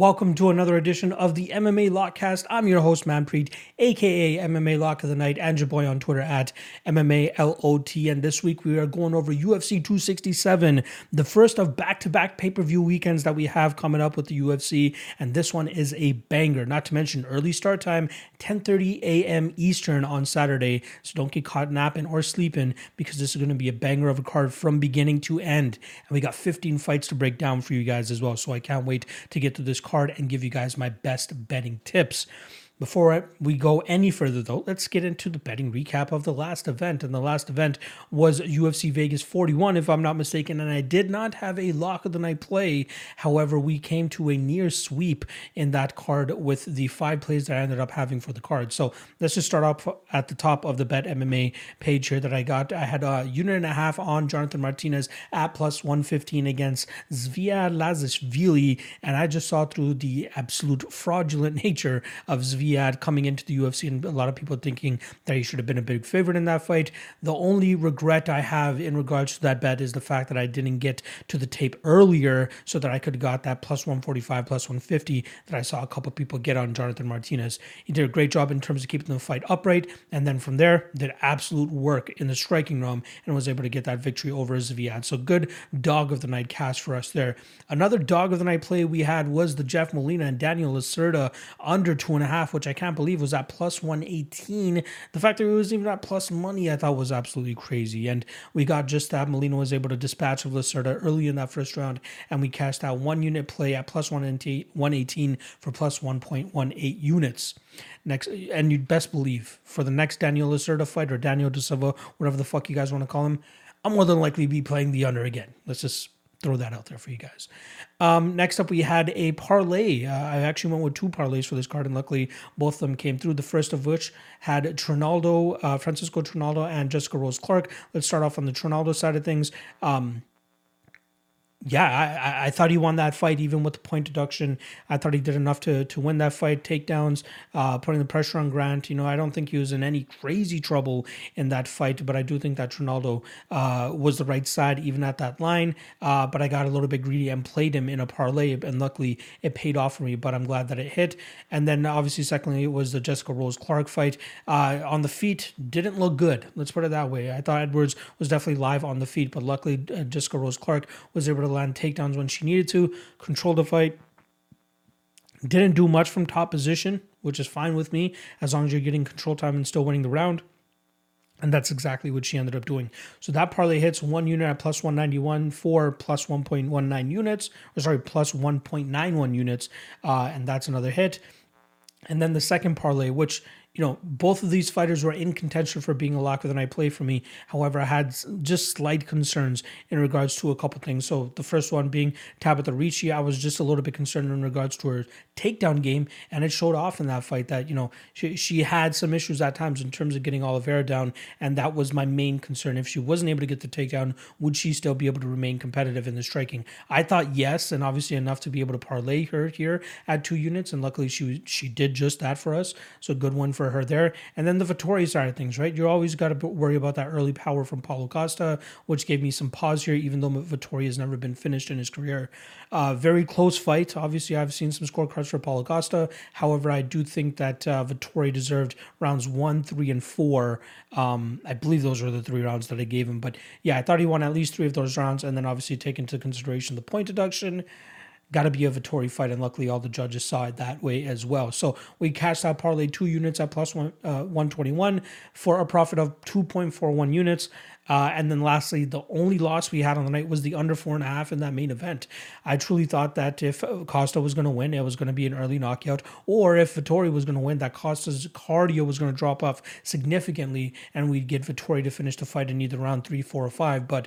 Welcome to another edition of the MMA Lockcast. I'm your host, Manpreet, aka MMA Lock of the Night, and your boy on Twitter at MMALOT. And this week we are going over UFC 267, the first of back-to-back pay-per-view weekends that we have coming up with the UFC. And this one is a banger, not to mention early start time, 10:30 a.m. Eastern on Saturday. So don't get caught napping or sleeping, because this is going to be a banger of a card from beginning to end. And we got 15 fights to break down for you guys as well. So I can't wait to get to this card and give you guys my best betting tips. Before we go any further, though, let's get into the betting recap of the last event. And the last event was UFC Vegas 41, if I'm not mistaken. And I did not have a lock of the night play. However, we came to a near sweep in that card with the five plays that I ended up having for the card. So let's just start off at the top of the Bet MMA page here that I got. I had a unit and a half on Jonathan Martinez at plus 115 against Zviad Lazishvili. And I just saw through the absolute fraudulent nature of Zviad coming into the UFC, and a lot of people thinking that he should have been a big favorite in that fight. The only regret I have in regards to that bet is the fact that I didn't get to the tape earlier so that I could have got that plus 145, plus 150 that I saw a couple people get on Jonathan Martinez. He did a great job in terms of keeping the fight upright, and then from there did absolute work in the striking realm and was able to get that victory over Zviad. So good dog of the night cast for us there. Another dog of the night play we had was the Jeff Molina and Daniel Lacerda under 2.5, which I can't believe was at plus 118. The fact that it was even at plus money, I thought was absolutely crazy. And we got just that. Molina was able to dispatch of Lacerda early in that first round, and we cashed out one unit play at plus 118 for plus 1.18 units. Next, and you'd best believe for the next Daniel Lacerda fight, or Daniel De Silva, whatever the fuck you guys want to call him, I'm more than likely be playing the under again. Let's just throw that out there for you guys. Next up, we had a parlay. I actually went with two parlays for this card, and luckily both of them came through. The first of which had Trinaldo, Francisco Trinaldo, and Jessica Rose Clark. Let's start off on the Trinaldo side of things. I thought he won that fight, even with the point deduction. I thought he did enough to win that fight. Takedowns, putting the pressure on Grant. You know, I don't think he was in any crazy trouble in that fight, but I do think that Trinaldo was the right side, even at that line. But I got a little bit greedy and played him in a parlay, and luckily it paid off for me, but I'm glad that it hit. And then obviously, secondly, it was the Jessica Rose Clark fight. On the feet, didn't look good. Let's put it that way. I thought Edwards was definitely live on the feet, but luckily Jessica Rose Clark was able to land takedowns when she needed to, control the fight, didn't do much from top position, which is fine with me, as long as you're getting control time and still winning the round. And that's exactly what she ended up doing. So that parlay hits one unit at plus 191 for plus 1.19 units, or sorry, plus 1.91 units, and that's another hit. And then the second parlay, which, you know, both of these fighters were in contention for being a lock of the night play for me. However, I had just slight concerns in regards to a couple things. So the first one being Tabitha Ricci, I was just a little bit concerned in regards to her takedown game, and it showed off in that fight that, you know, she had some issues at times in terms of getting Oliveira down, and that was my main concern. If she wasn't able to get the takedown, would she still be able to remain competitive in the striking? I thought yes, and obviously enough to be able to parlay her here at 2 units, and luckily she did just that for us. So good one for her there. And then the Vettori side of things, right? You always got to worry about that early power from Paulo Costa, which gave me some pause here, even though Vettori has never been finished in his career. Very close fight. Obviously, I've seen some scorecards for Paulo Costa. However, I do think that Vettori deserved rounds 1, 3, and 4. I believe those were the 3 rounds that I gave him. But yeah, I thought he won at least 3 of those rounds. And then obviously take into consideration the point deduction. Got to be a Vettori fight, and luckily all the judges saw it that way as well. So we cashed out parlay 2 units at plus 121 for a profit of 2.41 units. And then lastly, the only loss we had on the night was the under 4.5 in that main event. I truly thought that if Costa was going to win, it was going to be an early knockout, or if Vettori was going to win, that Costa's cardio was going to drop off significantly, and we'd get Vettori to finish the fight in either round 3, 4, or 5. But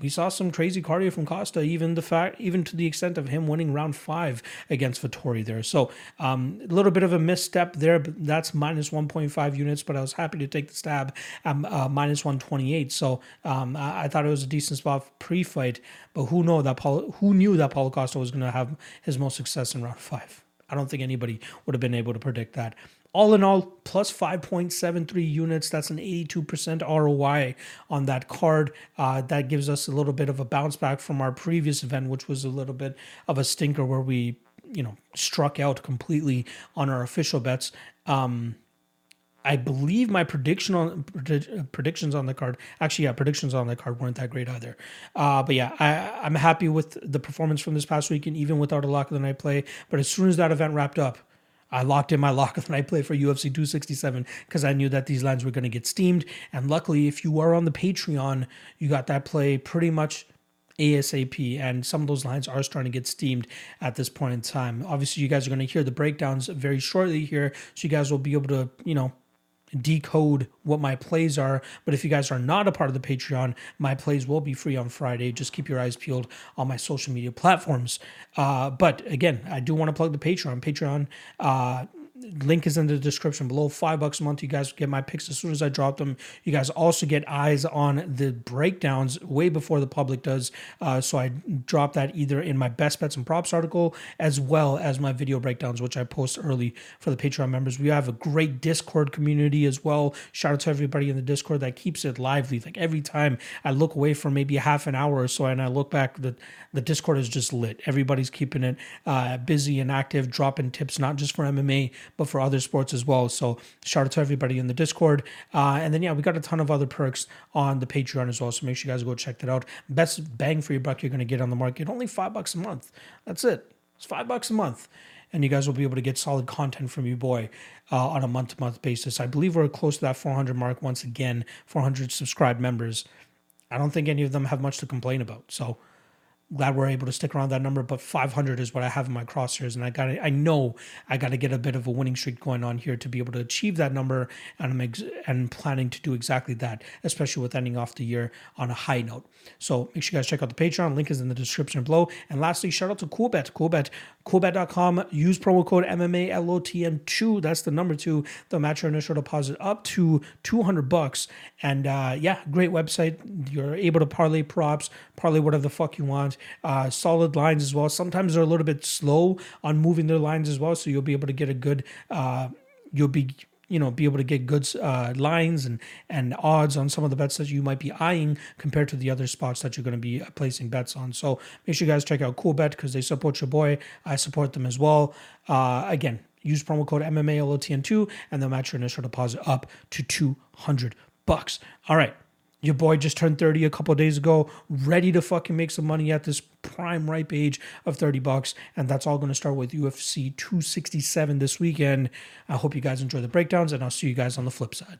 we saw some crazy cardio from Costa, even to the extent of him winning round 5 against Vettori there. So a little bit of a misstep there, but that's minus 1.5 units, but I was happy to take the stab at minus 128. So I thought it was a decent spot pre-fight, but who knew that Paulo Costa was going to have his most success in round 5? I don't think anybody would have been able to predict that. All in all, plus 5.73 units. That's an 82% ROI on that card. That gives us a little bit of a bounce back from our previous event, which was a little bit of a stinker where we struck out completely on our official bets. I believe my predictions on the card. Actually, yeah, predictions on the card weren't that great either. But yeah, I'm happy with the performance from this past week, and even without a lock of the night play. But as soon as that event wrapped up, I locked in my lock of the night play for UFC 267 because I knew that these lines were going to get steamed. And luckily, if you are on the Patreon, you got that play pretty much ASAP, and some of those lines are starting to get steamed at this point in time. Obviously, you guys are going to hear the breakdowns very shortly here, so you guys will be able to, decode what my plays are. But if you guys are not a part of the Patreon, my plays will be free on Friday. Just keep your eyes peeled on my social media platforms. But again, I do want to plug the Patreon. Link is in the description below. $5 a month. You guys get my picks as soon as I drop them. You guys also get eyes on the breakdowns way before the public does. So I drop that either in my best bets and props article as well as my video breakdowns, which I post early for the Patreon members. We have a great Discord community as well. Shout out to everybody in the Discord that keeps it lively. Like every time I look away for maybe half an hour or so and I look back, the Discord is just lit. Everybody's keeping it busy and active, dropping tips, not just for MMA, but for other sports as well. So shout out to everybody in the Discord. And then, yeah, we got a ton of other perks on the Patreon as well. So make sure you guys go check that out. Best bang for your buck you're going to get on the market. Only $5 a month. That's it. It's $5 a month. And you guys will be able to get solid content from your boy on a month-to-month basis. I believe we're close to that 400 mark once again. 400 subscribed members. I don't think any of them have much to complain about. So glad we're able to stick around that number, but 500 is what I have in my crosshairs, and I know I gotta get a bit of a winning streak going on here to be able to achieve that number, and I'm planning to do exactly that, especially with ending off the year on a high note. So make sure you guys check out the Patreon. Link is in the description below. And lastly, shout out to Coolbet. Coolbet.com. Use promo code MMALOTM2. That's the number 2. They'll match your initial deposit up to $200. And great website. You're able to parlay props, parlay whatever the fuck you want. Solid lines as well. Sometimes they're a little bit slow on moving their lines as well, so you'll be able to get a good lines and odds on some of the bets that you might be eyeing compared to the other spots that you're going to be placing bets on. So make sure you guys check out Coolbet because they support your boy. I support them as well. Again, use promo code MMALOTN2 and they'll match your initial deposit up to $200. All right. Your boy just turned 30 a couple of days ago, ready to fucking make some money at this prime ripe age of $30. And that's all going to start with UFC 267 this weekend. I hope you guys enjoy the breakdowns, and I'll see you guys on the flip side.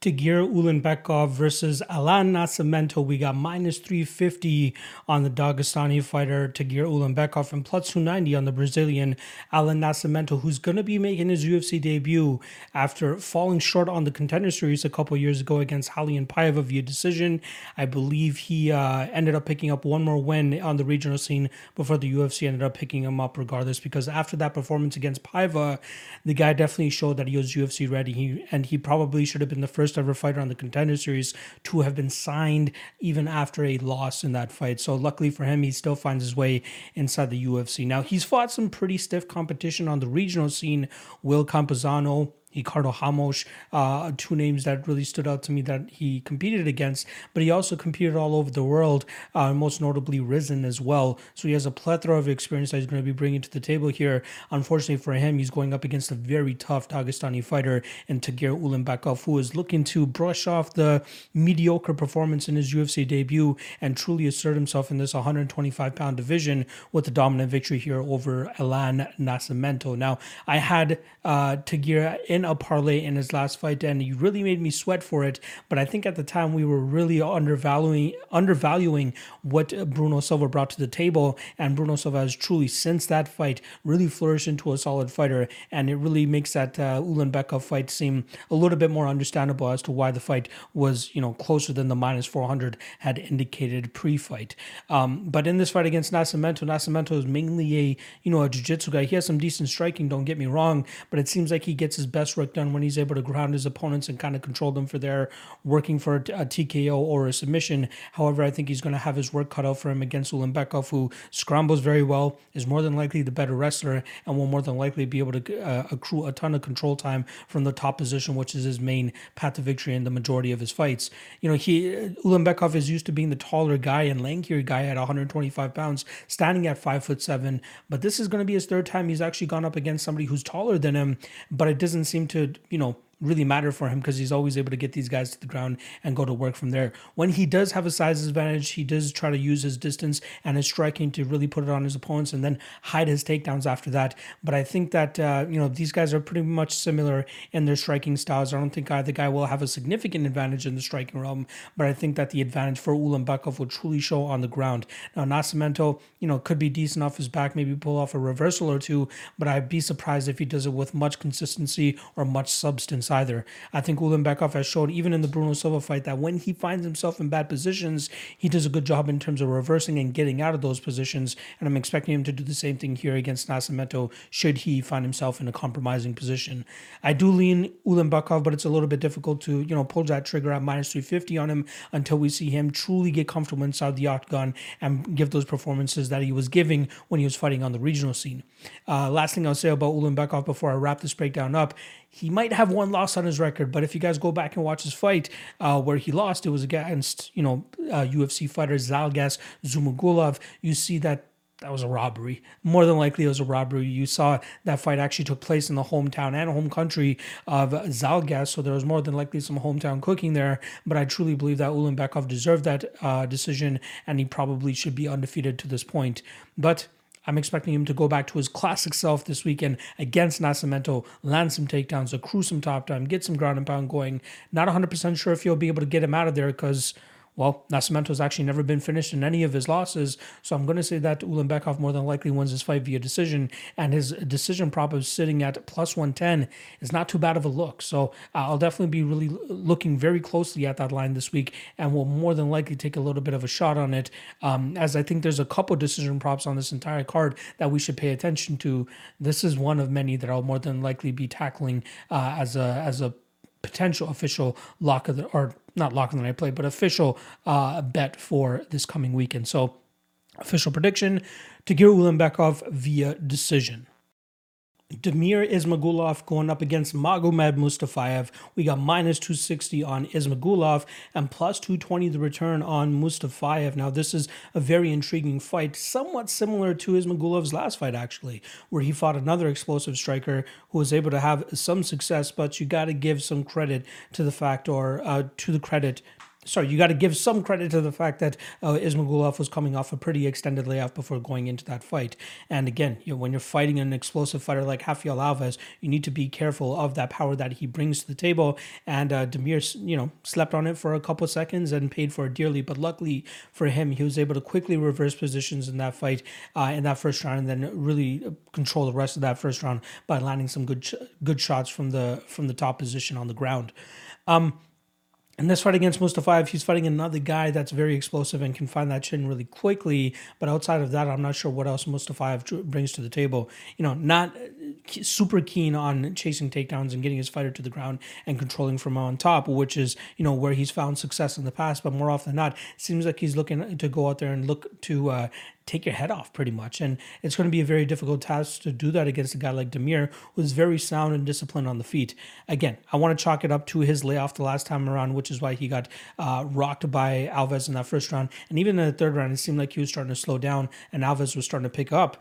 Tagir Ulenbekov versus Alan Nascimento. We got -350 on the Dagestani fighter Tagir Ulenbekov and +290 on the Brazilian Alan Nascimento, who's going to be making his UFC debut after falling short on the Contender Series a couple years ago against Halion Paiva via decision. I believe he ended up picking up one more win on the regional scene before the UFC ended up picking him up regardless, because after that performance against Paiva, the guy definitely showed that he was UFC ready. He probably should have been the first ever fighter on the Contender Series to have been signed even after a loss in that fight. So luckily for him, he still finds his way inside the UFC. Now, he's fought some pretty stiff competition on the regional scene. Will Campuzano, Hikaru Hamosh, two names that really stood out to me that he competed against, but he also competed all over the world, most notably Rizin as well. So he has a plethora of experience that he's going to be bringing to the table here. Unfortunately for him, he's going up against a very tough Dagestani fighter in Tagir Ulenbekov, who is looking to brush off the mediocre performance in his UFC debut and truly assert himself in this 125-pound division with a dominant victory here over Alan Nascimento. Now, I had Tagir in a parlay in his last fight, and he really made me sweat for it, but I think at the time we were really undervaluing what Bruno Silva brought to the table, and Bruno Silva has truly since that fight really flourished into a solid fighter, and it really makes that Ulenbekov fight seem a little bit more understandable as to why the fight was closer than the -400 had indicated pre-fight. But in this fight against Nascimento is mainly a jiu-jitsu guy. He has some decent striking, don't get me wrong, but it seems like he gets his best best right then when he's able to ground his opponents and kind of control them for their working for a TKO or a submission. However, I think he's going to have his work cut out for him against Ulenbekov, who scrambles very well, is more than likely the better wrestler, and will more than likely be able to accrue a ton of control time from the top position, which is his main path to victory in the majority of his fights. You know, Ulenbekov is used to being the taller guy and lankier guy at 125 pounds, standing at 5'7", but this is going to be his third time he's actually gone up against somebody who's taller than him, but it doesn't seem to, you know, really matter for him because he's always able to get these guys to the ground and go to work from there. When he does have a size advantage, he does try to use his distance and his striking to really put it on his opponents and then hide his takedowns after that. But I think that, you know, these guys are pretty much similar in their striking styles. I don't think either guy will have a significant advantage in the striking realm, but I think that the advantage for Ulenbekov will truly show on the ground. Now, Nascimento, you know, could be decent off his back, maybe pull off a reversal or two, but I'd be surprised if he does it with much consistency or much substance either. I think Ulenbekov has shown, even in the Bruno Silva fight, that when he finds himself in bad positions, he does a good job in terms of reversing and getting out of those positions, and I'm expecting him to do the same thing here against Nascimento should he find himself in a compromising position. I do lean Ulenbekov, but it's a little bit difficult to, you know, pull that trigger at -350 on him until we see him truly get comfortable inside the octagon and give those performances that he was giving when he was fighting on the regional scene. Last thing I'll say about Ulenbekov before I wrap this breakdown up, he might have one loss on his record, but if you guys go back and watch his fight where he lost, it was against, you know, UFC fighter Zalgas Zumugulov. You see that that was a robbery. More than likely, it was a robbery. You saw that fight actually took place in the hometown and home country of Zalgas, so there was more than likely some hometown cooking there, but I truly believe that Ulenbekov deserved that decision, and he probably should be undefeated to this point. But I'm expecting him to go back to his classic self this weekend against Nascimento, land some takedowns, accrue some top time, get some ground and pound going. Not 100% sure if he'll be able to get him out of there because, well, Nascimento's actually never been finished in any of his losses. So I'm going to say that Ulenbekov more than likely wins this fight via decision, and his decision prop is sitting at +110 is not too bad of a look. So I'll definitely be really looking very closely at that line this week, and will more than likely take a little bit of a shot on it, as I think there's a couple decision props on this entire card that we should pay attention to. This is one of many that I'll more than likely be tackling as a potential official lock of the, or not lock of the night play, but official bet for this coming weekend. So official prediction, Tagir Ulenbekov via decision. Demir Ismagulov going up against Magomed Mustafaev. We got -260 on Ismagulov and +220 the return on Mustafaev. Now, this is a very intriguing fight, somewhat similar to Ismagulov's last fight, actually, where he fought another explosive striker who was able to have some success, but you got to give some credit to the fact, or to the credit. Sorry, you got to give some credit to the fact that Ismagulov was coming off a pretty extended layoff before going into that fight. And again, you know, when you're fighting an explosive fighter like Hafiel Alves, you need to be careful of that power that he brings to the table. And Demir, you know, slept on it for a couple seconds and paid for it dearly. But luckily for him, he was able to quickly reverse positions in that fight, in that first round, and then really control the rest of that first round by landing some good shots from the top position on the ground. In this fight against Mustafaev, he's fighting another guy that's very explosive and can find that chin really quickly. But outside of that, I'm not sure what else Mustafaev brings to the table. You know, not super keen on chasing takedowns and getting his fighter to the ground and controlling from on top, which is, you know, where he's found success in the past. But more often than not, it seems like he's looking to go out there and look to take your head off pretty much, and it's going to be a very difficult task to do that against a guy like Demir, who's very sound and disciplined on the feet. Again, I want to chalk it up to his layoff the last time around, which is why he got rocked by Alves in that first round, and even in the third round it seemed like he was starting to slow down and Alves was starting to pick up,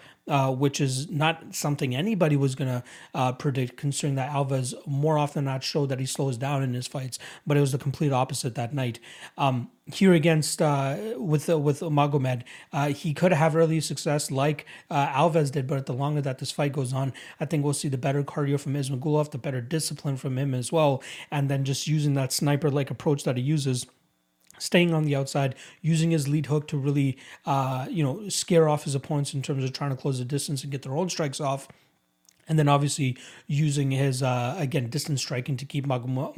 which is not something anybody was going to predict, considering that Alves more often than not showed that he slows down in his fights, but it was the complete opposite that night. Here against with Magomed, he could have early success like Alves did, but the longer that this fight goes on, I think we'll see the better cardio from Ismagulov, the better discipline from him as well, and then just using that sniper-like approach that he uses, staying on the outside, using his lead hook to really scare off his opponents in terms of trying to close the distance and get their own strikes off. And then obviously using his, again, distance striking to keep Magomed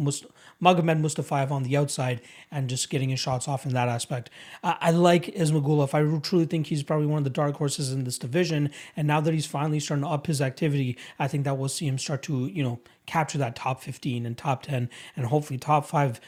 Mustafaev on the outside and just getting his shots off in that aspect. I like Ismagulov. I truly think he's probably one of the dark horses in this division. And now that he's finally starting to up his activity, I think that we'll see him start to, you know, capture that top 15 and top 10 and hopefully top 5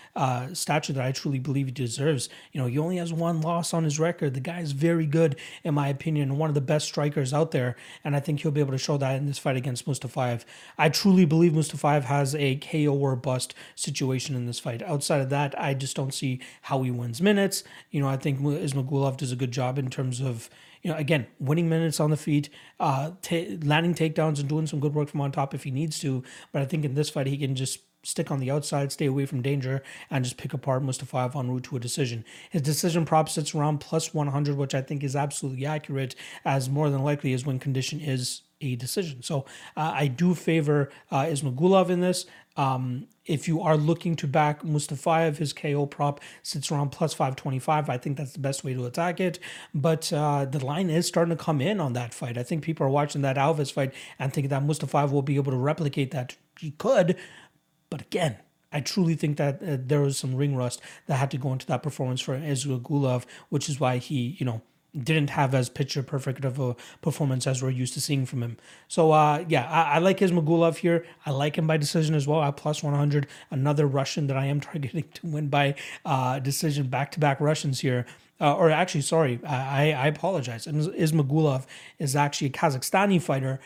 stature that I truly believe he deserves. You know, he only has one loss on his record. The guy is very good, in my opinion, one of the best strikers out there, and I think he'll be able to show that in this fight against Mustafaev. I truly believe Mustafaev has a KO or bust situation in this fight. Outside of that, I just don't see how he wins minutes. You know, I think Ismagulov does a good job in terms of, you know, again, winning minutes on the feet, landing takedowns and doing some good work from on top if he needs to. But I think in this fight, he can just stick on the outside, stay away from danger, and just pick apart Mustafaev en route to a decision. His decision prop sits around plus 100, which I think is absolutely accurate, as more than likely is when condition is a decision. So I do favor Ismagulov in this. If you are looking to back Mustafaev, his KO prop sits around plus 525. I think that's the best way to attack it. But the line is starting to come in on that fight. I think people are watching that Alves fight and thinking that Mustafaev will be able to replicate that. He could, but again, I truly think that there was some ring rust that had to go into that performance for Ismagulov, which is why he, you know, didn't have as picture perfect of a performance as we're used to seeing from him. So I like Ismagulov here. I like him by decision as well at plus 100. Another Russian that I am targeting to win by decision. Back-to-back Russians here. I apologize. Ismagulov is actually a Kazakhstani fighter,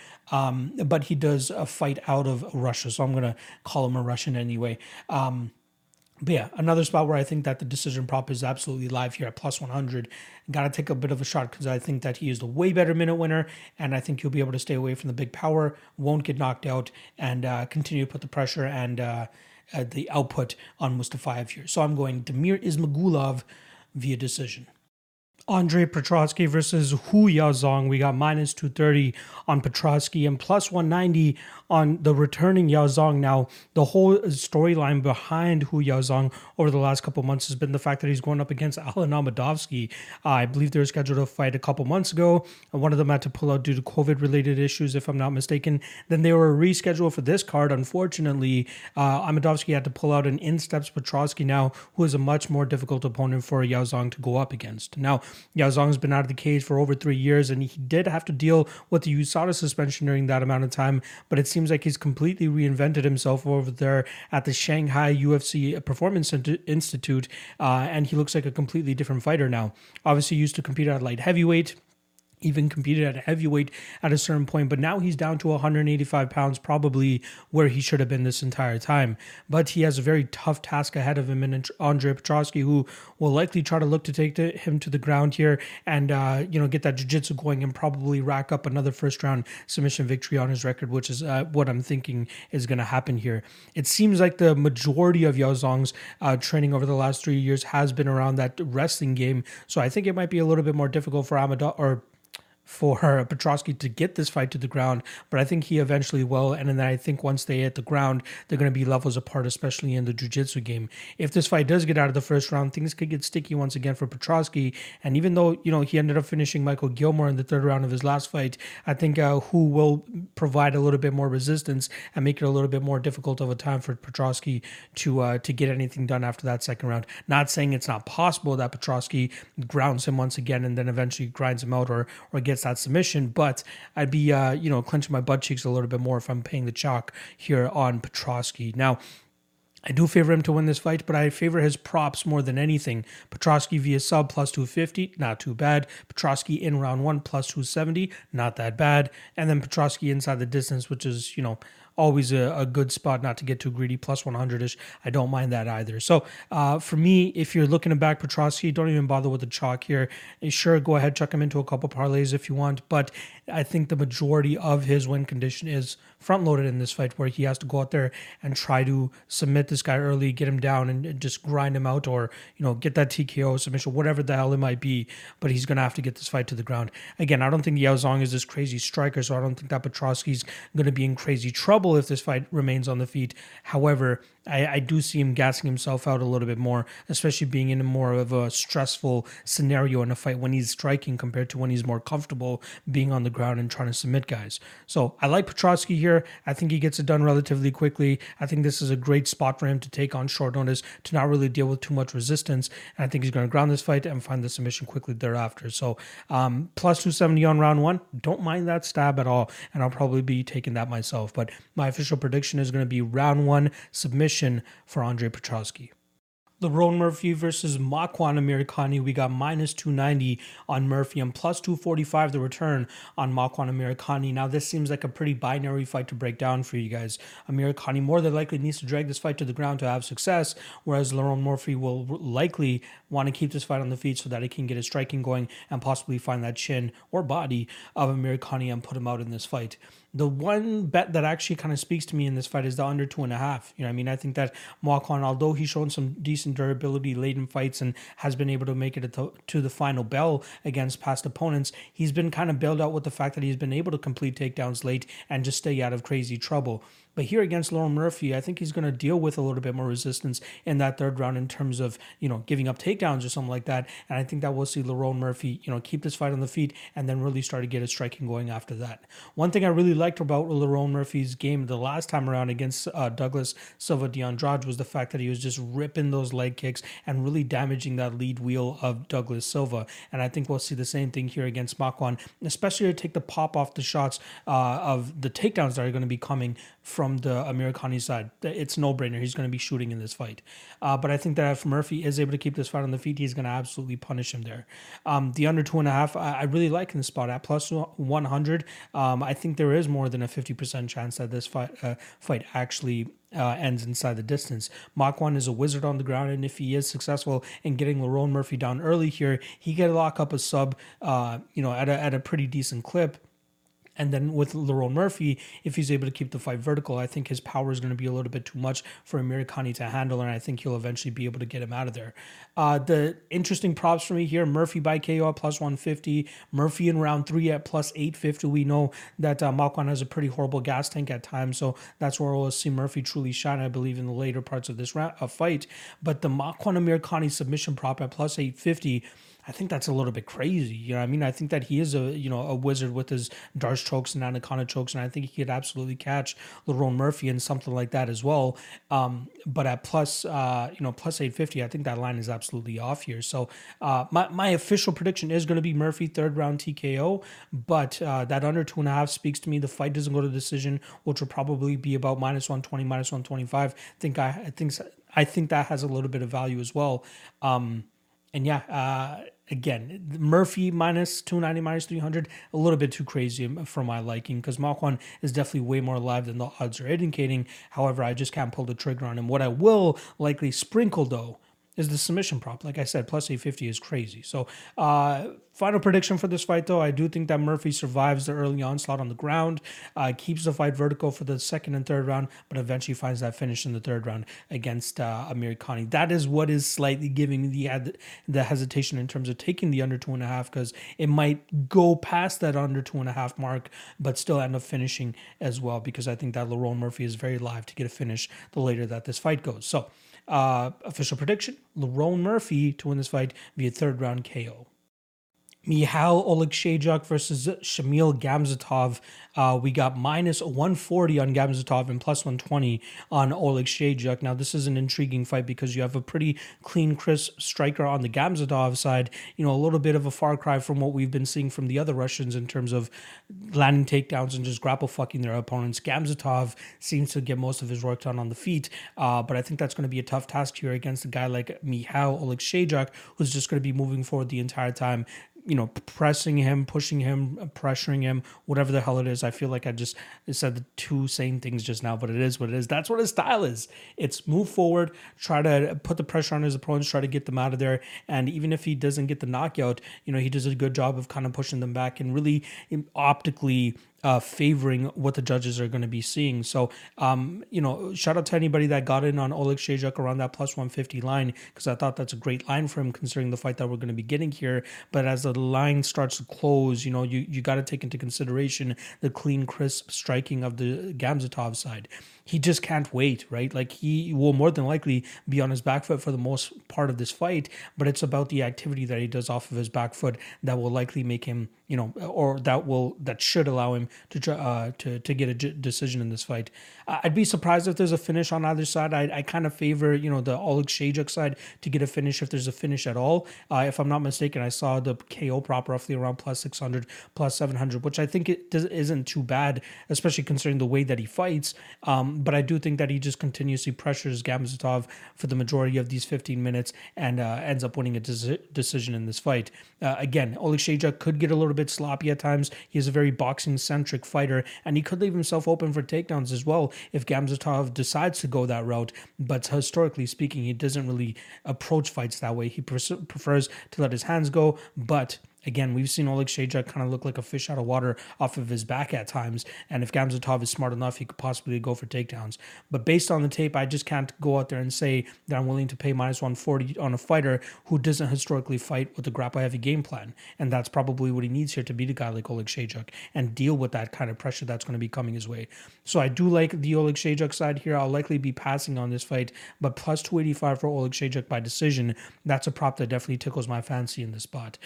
but he does a fight out of Russia, so I'm going to call him a Russian anyway. But yeah, another spot where I think that the decision prop is absolutely live here at plus 100. Got to take a bit of a shot because I think that he is the way better minute winner, and I think he'll be able to stay away from the big power, won't get knocked out, and continue to put the pressure and the output on Mustafaev here. So I'm going Demir Ismagulov via decision. Andre Petrovsky versus Hu Yaozong. We got minus 230 on Petrovsky and plus 190 on the returning Yaozong. Now, the whole storyline behind Hu Yaozong over the last couple months has been the fact that he's going up against Alan Nascimento. I believe they were scheduled to fight a couple months ago. One of them had to pull out due to COVID-related issues, if I'm not mistaken. Then they were rescheduled for this card. Unfortunately, Nascimento had to pull out, and in steps Petrovsky now, who is a much more difficult opponent for Yaozong to go up against. Now, Yaozong's been out of the cage for over 3 years, and he did have to deal with the USADA suspension during that amount of time, but it seems like he's completely reinvented himself over there at the Shanghai UFC Performance Institute, and he looks like a completely different fighter now. Obviously used to compete at light heavyweight, even competed at heavyweight at a certain point, but now he's down to 185 pounds, probably where he should have been this entire time. But he has a very tough task ahead of him in Andre Petrovsky, who will likely try to look to take him to the ground here and get that jiu-jitsu going and probably rack up another first-round submission victory on his record, which is what I'm thinking is going to happen here. It seems like the majority of Yaozong's training over the last 3 years has been around that wrestling game, so I think it might be a little bit more difficult for Petrovsky to get this fight to the ground, but I think he eventually will, and then I think once they hit the ground, they're going to be levels apart, especially in the jiu-jitsu game. If this fight does get out of the first round, things could get sticky once again for Petrovsky, and even though, you know, he ended up finishing Michael Gilmore in the third round of his last fight, I think Hu will provide a little bit more resistance and make it a little bit more difficult of a time for Petrovsky to get anything done after that second round. Not saying it's not possible that Petrovsky grounds him once again and then eventually grinds him out or gets that submission, but I'd be clenching my butt cheeks a little bit more if I'm paying the chalk here on Petrovsky. Now, I do favor him to win this fight, but I favor his props more than anything. Petrovsky via sub plus 250, not too bad. Petrovsky in round one plus 270, not that bad. And then Petrovsky inside the distance, which is, you know, always a good spot not to get too greedy, plus 100-ish. I don't mind that either. So for me, if you're looking to back Petrovsky, don't even bother with the chalk here. Sure, go ahead, chuck him into a couple parlays if you want, but I think the majority of his win condition is front-loaded in this fight, where he has to go out there and try to submit this guy early, get him down, and just grind him out, or, you know, get that TKO submission, whatever the hell it might be, but he's going to have to get this fight to the ground. Again, I don't think Yaozong is this crazy striker, so I don't think that Petrovsky's going to be in crazy trouble if this fight remains on the feet. However, I do see him gassing himself out a little bit more, especially being in more of a stressful scenario in a fight when he's striking compared to when he's more comfortable being on the ground and trying to submit guys. So I like Petrovsky here. I think he gets it done relatively quickly. I think this is a great spot for him to take on short notice, to not really deal with too much resistance. And I think he's going to ground this fight and find the submission quickly thereafter. So plus 270 on round one. Don't mind that stab at all. And I'll probably be taking that myself. But my official prediction is going to be round one submission for Andre Petrovsky. Lerone Murphy versus Maquan Americani. We got minus 290 on Murphy and plus 245 the return on Maquan Americani. Now, this seems like a pretty binary fight to break down for you guys. Americani more than likely needs to drag this fight to the ground to have success, whereas Lerone Murphy will likely want to keep this fight on the feet so that he can get his striking going and possibly find that chin or body of Americani and put him out in this fight. The one bet that actually kind of speaks to me in this fight is the under 2.5. You know, I mean, I think that Maquan, although he's shown some decent durability late in fights and has been able to make it to the final bell against past opponents, he's been kind of bailed out with the fact that he's been able to complete takedowns late and just stay out of crazy trouble. But here against Lerone Murphy, I think he's going to deal with a little bit more resistance in that third round in terms of, you know, giving up takedowns or something like that. And I think that we'll see Lerone Murphy, you know, keep this fight on the feet and then really start to get his striking going after that. One thing I really liked about Lerone Murphy's game the last time around against Douglas Silva de Andrade was the fact that he was just ripping those leg kicks and really damaging that lead wheel of Douglas Silva. And I think we'll see the same thing here against Maquan, especially to take the pop off the shots of the takedowns that are going to be coming from the Americani side. It's no-brainer. He's going to be shooting in this fight. But I think that if Murphy is able to keep this fight on the feet, he's going to absolutely punish him there. The under 2.5, I really like in the spot at plus 100. I think there is more than a 50% chance that this fight actually ends inside the distance. Maquan is a wizard on the ground, and if he is successful in getting Lerone Murphy down early here, he can lock up a sub at a pretty decent clip. And then with Lerone Murphy, if he's able to keep the fight vertical, I think his power is going to be a little bit too much for Americani to handle, and I think he'll eventually be able to get him out of there. The interesting props for me here, Murphy by KO at plus 150, Murphy in round 3 at plus 850. We know that Maquan has a pretty horrible gas tank at times, so that's where we'll see Murphy truly shine, I believe, in the later parts of this fight. But the Maquan Americani submission prop at plus 850, I think that's a little bit crazy. You know what I mean? I think that he is a wizard with his Darce chokes and Anaconda chokes, and I think he could absolutely catch Lerone Murphy and something like that as well. But at plus 850, I think that line is absolutely off here. So my official prediction is going to be Murphy third round TKO, but that under 2.5 speaks to me. The fight doesn't go to decision, which will probably be about minus 120, minus 125. I think that has a little bit of value as well. Again, Murphy minus 290, minus 300, a little bit too crazy for my liking because Maquan is definitely way more alive than the odds are indicating. However, I just can't pull the trigger on him. What I will likely sprinkle, though, is the submission prop. Like I said, plus 850 is crazy. So final prediction for this fight, though, I do think that Murphy survives the early onslaught on the ground, keeps the fight vertical for the second and third round, but eventually finds that finish in the third round against Americani. That is what is slightly giving me the hesitation in terms of taking the under 2.5, because it might go past that under 2.5 mark, but still end up finishing as well, because I think that Lerone Murphy is very live to get a finish the later that this fight goes. So official prediction, Lerone Murphy to win this fight via third round KO. Mihal Oleg Shajuk versus Shamil Gamzatov. We got minus 140 on Gamzatov and plus 120 on Oleg Shajuk. Now, this is an intriguing fight because you have a pretty clean, crisp striker on the Gamzatov side. You know, a little bit of a far cry from what we've been seeing from the other Russians in terms of landing takedowns and just grapple-fucking their opponents. Gamzatov seems to get most of his work done on the feet, but I think that's going to be a tough task here against a guy like Mihal Oleg Shajuk, who's just going to be moving forward the entire time, you know, pressing him, pushing him, pressuring him, whatever the hell it is. I feel like I just said the two same things just now, but it is what it is. That's what his style is. It's move forward, try to put the pressure on his opponents, try to get them out of there. And even if he doesn't get the knockout, you know, he does a good job of kind of pushing them back and really optically favoring what the judges are going to be seeing. So, you know, shout out to anybody that got in on Oleg Shajuk around that plus 150 line, because I thought that's a great line for him considering the fight that we're going to be getting here. But as the line starts to close, you know, you got to take into consideration the clean, crisp striking of the Gamzatov side. He just can't wait, right? Like, he will more than likely be on his back foot for the most part of this fight, but it's about the activity that he does off of his back foot that will likely make him, you know, or that should allow him to get a decision in this fight. I'd be surprised if there's a finish on either side. I kind of favor, you know, the Oleg Shajuk side to get a finish if there's a finish at all. If I'm not mistaken, I saw the KO prop roughly around plus 600, plus 700, which I think it isn't too bad, especially considering the way that he fights. But I do think that he just continuously pressures Gamzatov for the majority of these 15 minutes and ends up winning a decision in this fight. Again, Oleg Shajuk could get a little bit sloppy at times. He is a very boxing-centric fighter, and he could leave himself open for takedowns as well if Gamzatov decides to go that route. But historically speaking, he doesn't really approach fights that way. He prefers to let his hands go, but again, we've seen Oleg Shajuk kind of look like a fish out of water off of his back at times, and if Gamzatov is smart enough, he could possibly go for takedowns. But based on the tape, I just can't go out there and say that I'm willing to pay minus 140 on a fighter who doesn't historically fight with a grapple-heavy game plan, and that's probably what he needs here to beat a guy like Oleg Shajuk and deal with that kind of pressure that's going to be coming his way. So I do like the Oleg Shajuk side here. I'll likely be passing on this fight, but plus 285 for Oleg Shajuk by decision, that's a prop that definitely tickles my fancy in this spot.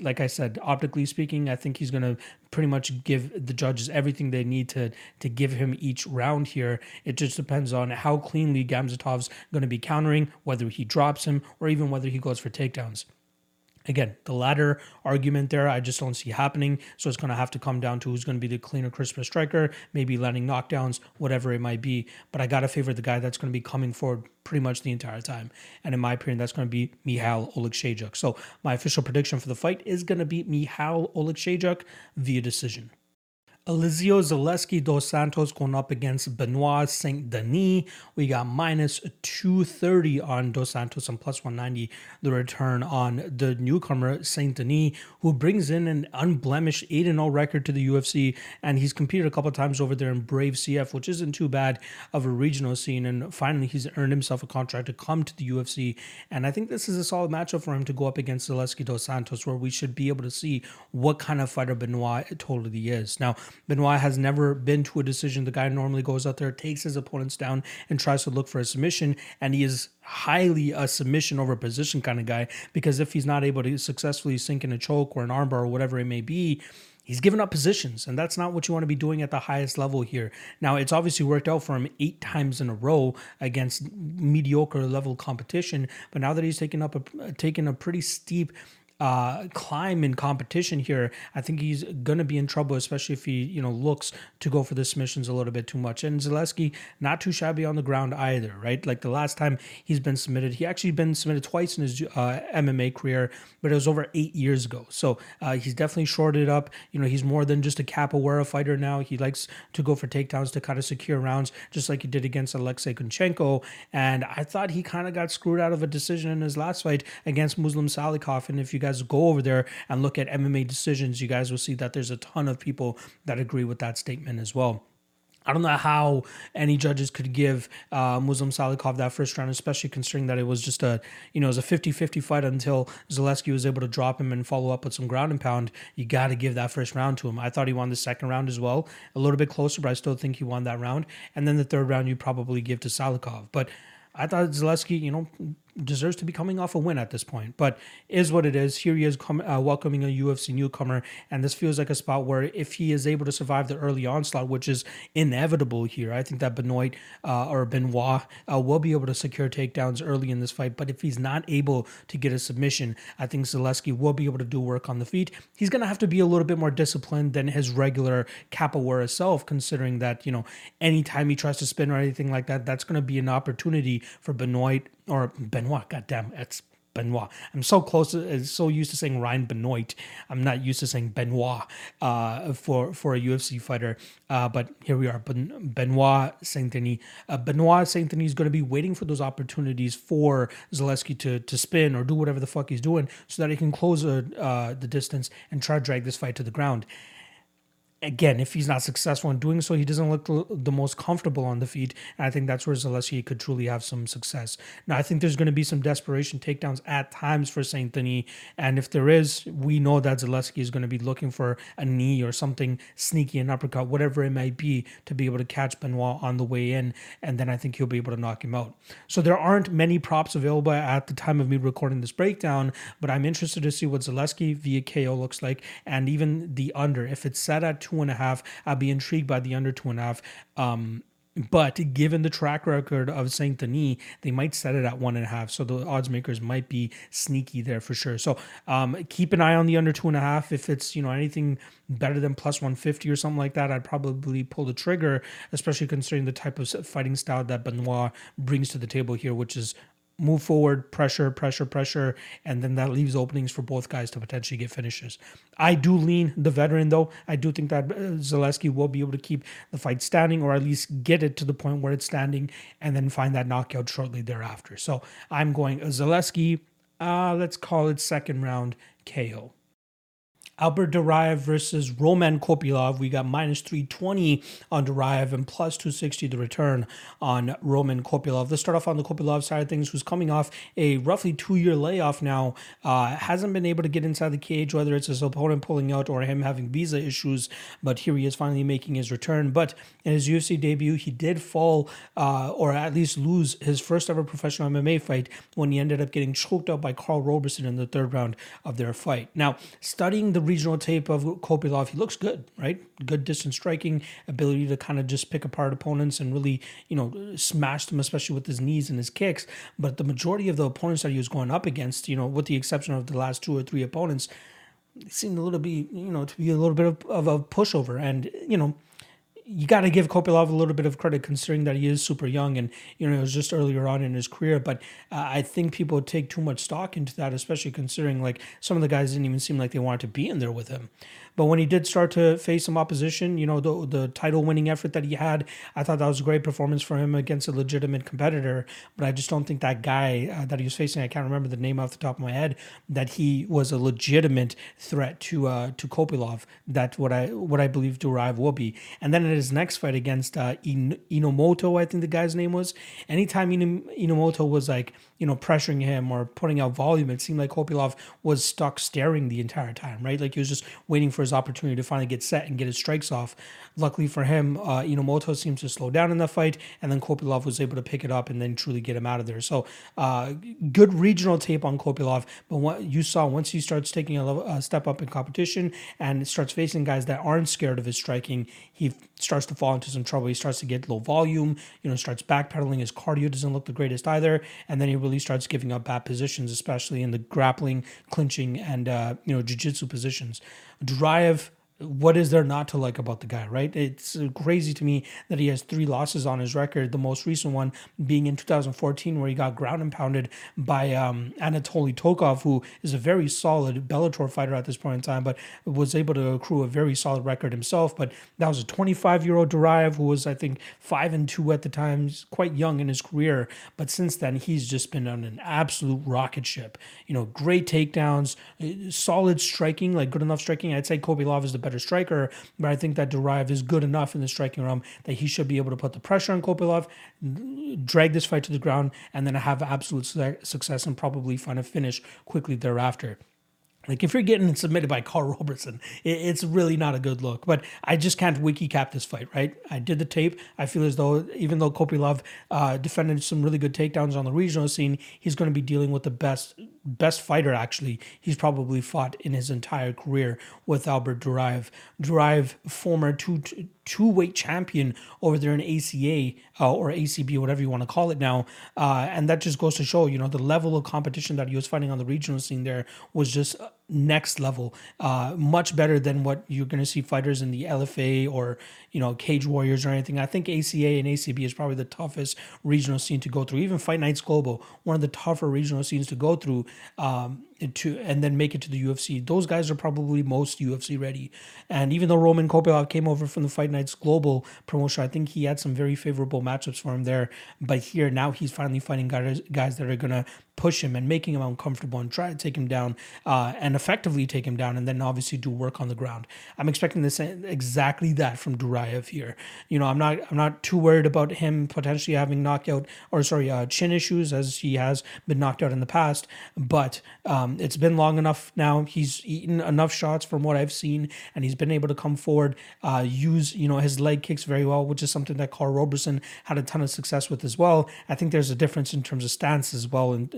Like I said, optically speaking, I think he's going to pretty much give the judges everything they need to give him each round here. It just depends on how cleanly Gamzatov's going to be countering, whether he drops him, or even whether he goes for takedowns. Again, the latter argument there, I just don't see happening, so it's going to have to come down to who's going to be the cleaner, crisper striker, maybe landing knockdowns, whatever it might be, but I got to favor the guy that's going to be coming forward pretty much the entire time, and in my opinion, that's going to be Mihal Oleg Shajuk. So my official prediction for the fight is going to be Mihal Oleg Shajuk via decision. Elysio Zaleski dos Santos going up against Benoit Saint Denis. We got minus 230 on dos Santos and plus 190 the return on the newcomer Saint Denis, who brings in an unblemished 8-0 record to the UFC, and he's competed a couple of times over there in Brave CF, which isn't too bad of a regional scene, and finally he's earned himself a contract to come to the UFC, and I think this is a solid matchup for him to go up against Zaleski dos Santos, where we should be able to see what kind of fighter Benoit totally is. Now, Benoit has never been to a decision. The guy normally goes out there, takes his opponents down, and tries to look for a submission, and he is highly a submission over position kind of guy, because if he's not able to successfully sink in a choke or an armbar or whatever it may be, he's given up positions, and that's not what you want to be doing at the highest level here. Now, it's obviously worked out for him 8 times in a row against mediocre level competition, but now that he's taken a pretty steep climb in competition here, I think he's going to be in trouble, especially if he, you know, looks to go for the submissions a little bit too much. And Zaleski, not too shabby on the ground either, right? Like, the last time he's been submitted, he actually been submitted twice in his MMA career, but it was over 8 years ago. So he's definitely shorted up. You know, he's more than just a capoeira fighter now. He likes to go for takedowns to kind of secure rounds, just like he did against Alexei Kunchenko. And I thought he kind of got screwed out of a decision in his last fight against Muslim Salikov. And if you guys go over there and look at MMA decisions, you guys will see that there's a ton of people that agree with that statement as well. I don't know how any judges could give Muslim Salikov that first round, especially considering that it was just a, you know, it was a 50-50 fight until Zaleski was able to drop him and follow up with some ground and pound. You got to give that first round to him. I thought he won the second round as well, a little bit closer, but I still think he won that round. And then the third round you probably give to Salikov. But I thought Zaleski, you know, deserves to be coming off a win at this point, but is what it is. Here he is welcoming a UFC newcomer, and this feels like a spot where if he is able to survive the early onslaught, which is inevitable here, I think that Benoit will be able to secure takedowns early in this fight. But if he's not able to get a submission, I think Zaleski will be able to do work on the feet. He's going to have to be a little bit more disciplined than his regular capoeira self, considering that, you know, anytime he tries to spin or anything like that, that's going to be an opportunity for Benoit, goddamn, it's Benoit. I'm so close, so used to saying Ryan Benoit. I'm not used to saying Benoit for a UFC fighter. But here we are, Benoit Saint Denis. Benoit Saint Denis is going to be waiting for those opportunities for Zaleski to spin or do whatever the fuck he's doing so that he can close the distance and try to drag this fight to the ground. again, if he's not successful in doing so, he doesn't look the most comfortable on the feet. And I think that's where Zaleski could truly have some success. Now, I think there's going to be some desperation takedowns at times for Saint Denis. And if there is, we know that Zaleski is going to be looking for a knee or something sneaky, an uppercut, whatever it might be, to be able to catch Benoit on the way in. And then I think he'll be able to knock him out. So there aren't many props available at the time of me recording this breakdown, but I'm interested to see what Zaleski via KO looks like. And even the under, if it's set at 2.5, I'd be intrigued by the under 2.5. But given the track record of Saint Denis, they might set it at 1.5. So the odds makers might be sneaky there for sure. So keep an eye on the under 2.5. If it's, anything better than plus 150 or something like that, I'd probably pull the trigger, especially considering the type of fighting style that Benoit brings to the table here, which is move forward, pressure, and then that leaves openings for both guys to potentially get finishes. I do lean the veteran, though. I do think that Zaleski will be able to keep the fight standing, or at least get it to the point where it's standing, and then find that knockout shortly thereafter. So I'm going Zaleski, let's call it second round KO. Albert Daraev versus Roman Kopilov. We got minus 320 on Daraev and plus 260 the return on Roman Kopilov. Let's start off on the Kopilov side of things, who's coming off a roughly 2-year layoff now. Hasn't been able to get inside the cage, whether it's his opponent pulling out or him having visa issues. But here he is finally making his return. But in his UFC debut, he did fall or at least lose his first ever professional MMA fight when he ended up getting choked out by Carl Roberson in the third round of their fight. Now, studying the regional tape of Kopilov, he looks good, right? Good distance striking, ability to kind of just pick apart opponents and really, smash them, especially with his knees and his kicks. But the majority of the opponents that he was going up against, with the exception of the last 2 or 3 opponents, seemed to be a little bit of a pushover. And, you got to give Kopilov a little bit of credit considering that he is super young and, it was just earlier on in his career. But I think people take too much stock into that, especially considering some of the guys didn't even seem like they wanted to be in there with him. But when he did start to face some opposition, the title winning effort that he had, I thought that was a great performance for him against a legitimate competitor. But I just don't think that guy that he was facing, I can't remember the name off the top of my head, that he was a legitimate threat to Kopilov. That's what I believe Daraev will be. And then his next fight against Inomoto, I think the guy's name was. Anytime Inomoto was pressuring him or putting out volume, it seemed like Kopilov was stuck staring the entire time, right? He was just waiting for his opportunity to finally get set and get his strikes off. Luckily for him, Inomoto seems to slow down in the fight, and then Kopilov was able to pick it up and then truly get him out of there. So good regional tape on Kopilov, but what you saw once he starts taking a step up in competition and starts facing guys that aren't scared of his striking, he starts to fall into some trouble. He starts to get low volume, starts backpedaling. His cardio doesn't look the greatest either. And then he really starts giving up bad positions, especially in the grappling, clinching, and, jiu-jitsu positions. Daraev, what is there not to like about the guy, right? It's crazy to me that he has 3 losses on his record, the most recent one being in 2014 where he got ground and pounded by Anatoly Tokov, who is a very solid Bellator fighter at this point in time, but was able to accrue a very solid record himself. But that was a 25-year-old Daraev who was, I think, 5-2 at the time, quite young in his career. But since then, he's just been on an absolute rocket ship. Great takedowns, solid striking, good enough striking. I'd say Kopilov is the better striker, but I think that Daraev is good enough in the striking realm that he should be able to put the pressure on Kopilov, drag this fight to the ground, and then have absolute success and probably find a finish quickly thereafter. If you're getting submitted by Carl Roberson, it's really not a good look. But I just can't wiki cap this fight, right? I did the tape. I feel as though, even though Kopilov defended some really good takedowns on the regional scene, he's going to be dealing with the best fighter, actually, he's probably fought in his entire career with Albert Daraev. Daraev, former two-weight champion over there in ACA or ACB, whatever you want to call it now. And that just goes to show, the level of competition that he was fighting on the regional scene there was just next level, much better than what you're going to see fighters in the LFA or, Cage Warriors or anything. I think ACA and ACB is probably the toughest regional scene to go through. Even Fight Nights Global, one of the tougher regional scenes to go through. to and then make it to the UFC. Those guys are probably most UFC ready. And even though Roman Kopilov came over from the Fight Nights Global promotion, I think he had some very favorable matchups for him there. But here now he's finally fighting guys that are going to push him and making him uncomfortable and try to take him down and effectively take him down, and then obviously do work on the ground. I'm expecting this exactly that from Duraev here. You know, I'm not too worried about him potentially having chin issues, as he has been knocked out in the past, but it's been long enough now. He's eaten enough shots from what I've seen, and he's been able to come forward, use, you know, his leg kicks very well, which is something that Carl Roberson had a ton of success with as well. I think there's a difference in terms of stance as well, and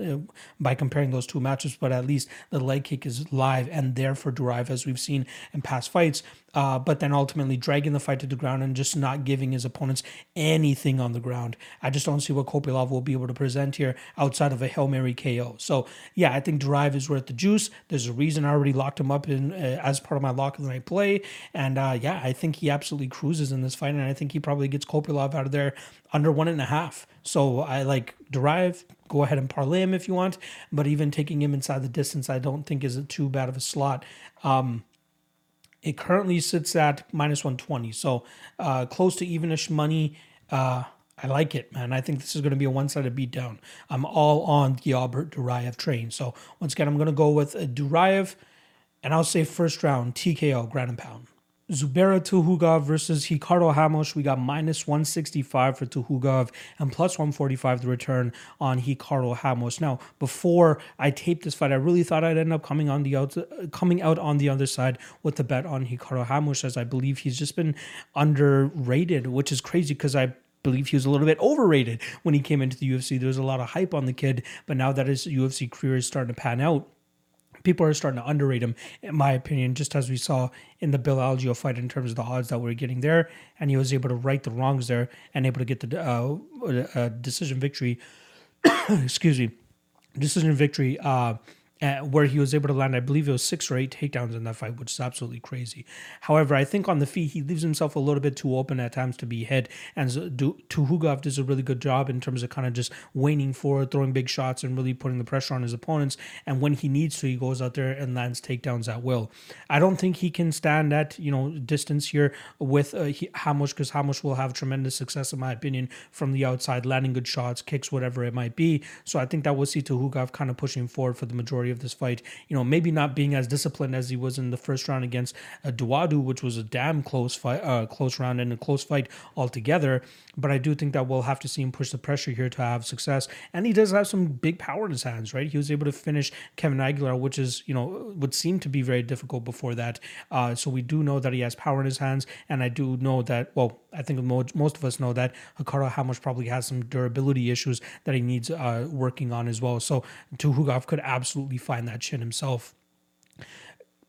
by comparing those two matches, but at least the leg kick is live and there for Duraev, as we've seen in past fights. But then ultimately dragging the fight to the ground and just not giving his opponents anything on the ground. I just don't see what Kopilov will be able to present here outside of a Hail Mary KO. So, yeah, I think Duraev is worth the juice. There's a reason I already locked him up in as part of my lock of the night play. And, yeah, I think he absolutely cruises in this fight, and I think he probably gets Kopilov out of there under 1.5. So I like Duraev. Go ahead and parlay him if you want. But even taking him inside the distance, I don't think is too bad of a slot. It currently sits at -120, so close to evenish money. I like it, man. I think this is going to be a one-sided beatdown. I'm all on the Albert Duraev train. So once again, I'm going to go with Duraev, and I'll say first round TKO, ground and pound. Zubaira Tuhugov versus Hikaru Hamosh. We got -165 for Tuhugov and +145 the return on Hikaru Hamosh. Now, before I taped this fight, I really thought I'd end up coming out on the other side with the bet on Hikaru Hamosh, as I believe he's just been underrated, which is crazy because I believe he was a little bit overrated when he came into the UFC. There was a lot of hype on the kid, but now that his UFC career is starting to pan out, people are starting to underrate him, in my opinion, just as we saw in the Bill Algeo fight in terms of the odds that we were getting there. And he was able to right the wrongs there and able to get the decision victory. Excuse me. Decision victory where he was able to land, I believe it was 6 or 8 takedowns in that fight, which is absolutely crazy. However, I think on the feet, he leaves himself a little bit too open at times to be hit, and Tuhugov does a really good job in terms of kind of just waning forward, throwing big shots, and really putting the pressure on his opponents, and when he needs to, he goes out there and lands takedowns at will. I don't think he can stand at, you know, distance here with Hamosh, because Hamosh will have tremendous success, in my opinion, from the outside, landing good shots, kicks, whatever it might be, so I think that we'll see Tuhugov kind of pushing forward for the majority of this fight, you know, maybe not being as disciplined as he was in the first round against Duadu, which was a damn close fight, close round and a close fight altogether. But I do think that we'll have to see him push the pressure here to have success. And he does have some big power in his hands, right? He was able to finish Kevin Aguilar, which is, you know, would seem to be very difficult before that. So we do know that he has power in his hands, and I do know that. Well, I think most of us know that Hikaru Hamosh probably has some durability issues that he needs working on as well. So Tuhugov could absolutely find that chin himself.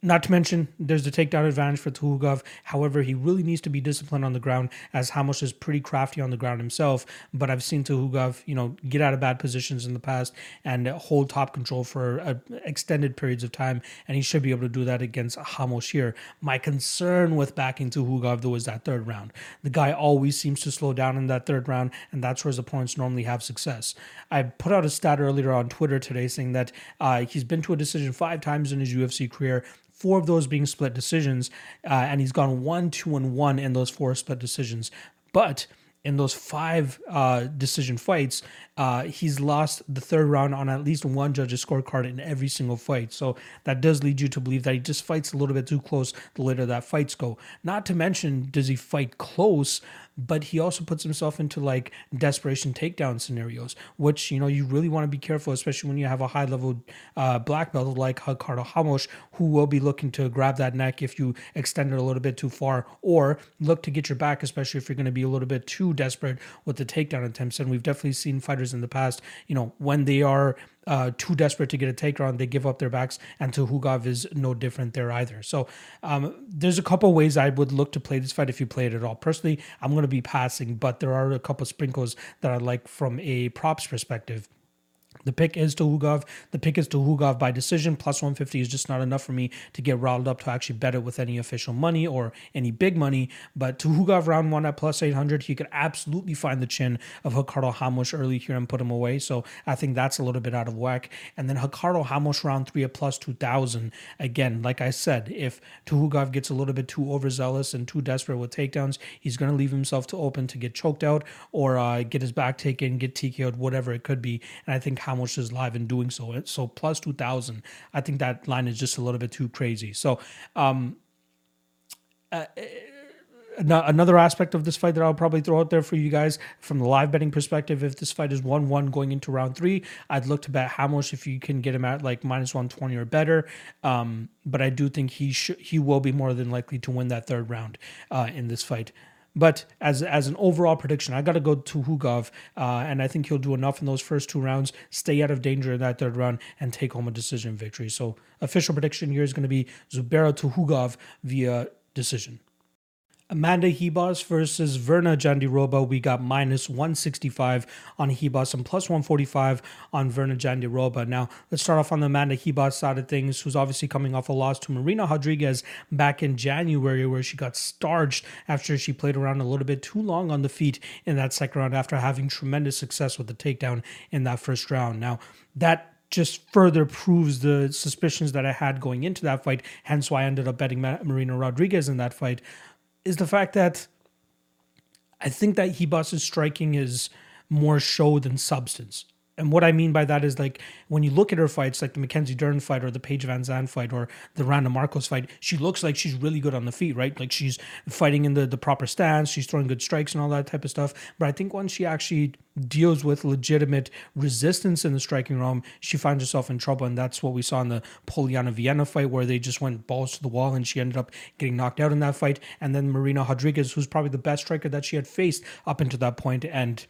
Not to mention, there's the takedown advantage for Tuhugov. However, he really needs to be disciplined on the ground, as Hamosh is pretty crafty on the ground himself. But I've seen Tuhugov, you know, get out of bad positions in the past and hold top control for extended periods of time, and he should be able to do that against Hamosh here. My concern with backing Tuhugov, though, is that third round. The guy always seems to slow down in that third round, and that's where his opponents normally have success. I put out a stat earlier on Twitter today saying that he's been to a decision 5 times in his UFC career, 4 of those being split decisions, and he's gone 1, 2, and 1 in those 4 split decisions. But in those 5 decision fights, he's lost the third round on at least one judge's scorecard in every single fight. So that does lead you to believe that he just fights a little bit too close the later that fights go. Not to mention, does he fight close, but he also puts himself into like desperation takedown scenarios, which, you know, you really want to be careful, especially when you have a high level black belt like Hikaru Hamosh, who will be looking to grab that neck if you extend it a little bit too far, or look to get your back, especially if you're going to be a little bit too desperate with the takedown attempts. And we've definitely seen fighters in the past, you know, when they are too desperate to get a takedown, they give up their backs, and Tuhugov is no different there either. So there's a couple ways I would look to play this fight if you play it at all. Personally, I'm going to be passing, but there are a couple sprinkles that I like from a props perspective. The pick is Tuhugov. The pick is Tuhugov by decision. Plus 150 is just not enough for me to get riled up to actually bet it with any official money or any big money. But Tuhugov round one at plus 800, he could absolutely find the chin of Hikaru Hamosh early here and put him away. So I think that's a little bit out of whack. And then Hikaru Hamosh round three at plus 2,000. Again, like I said, if Tuhugov gets a little bit too overzealous and too desperate with takedowns, he's going to leave himself to open to get choked out or get his back taken, get TKO'd, whatever it could be. And I think Hamosh is live in doing so. So plus 2,000, I think that line is just a little bit too crazy. So another aspect of this fight that I'll probably throw out there for you guys from the live betting perspective, if this fight is 1-1 going into round three, I'd look to bet Hamosh if you can get him at like minus 120 or better. But I do think he will be more than likely to win that third round in this fight. But as an overall prediction, I got to go to Tuhugov, and I think he'll do enough in those first two rounds, stay out of danger in that third round, and take home a decision victory. So official prediction here is going to be Zubaira Tuhugov via decision. Amanda Hibas versus Verna Jandiroba. We got minus 165 on Hibas and plus 145 on Verna Jandiroba. Now, let's start off on the Amanda Hibas side of things, who's obviously coming off a loss to Marina Rodriguez back in January, where she got starched after she played around a little bit too long on the feet in that second round after having tremendous success with the takedown in that first round. Now, that just further proves the suspicions that I had going into that fight, hence why I ended up betting Marina Rodriguez in that fight, is the fact that I think that Hibas's striking is more show than substance. And what I mean by that is, like, when you look at her fights, like the Mackenzie Dern fight or the Paige Van Zandt fight or the Randa Marcos fight, she looks like she's really good on the feet, right? Like, she's fighting in the proper stance, she's throwing good strikes and all that type of stuff. But I think once she actually deals with legitimate resistance in the striking realm, she finds herself in trouble. And that's what we saw in the Poliana-Viena fight, where they just went balls to the wall and she ended up getting knocked out in that fight. And then Marina Rodriguez, who's probably the best striker that she had faced up until that point, and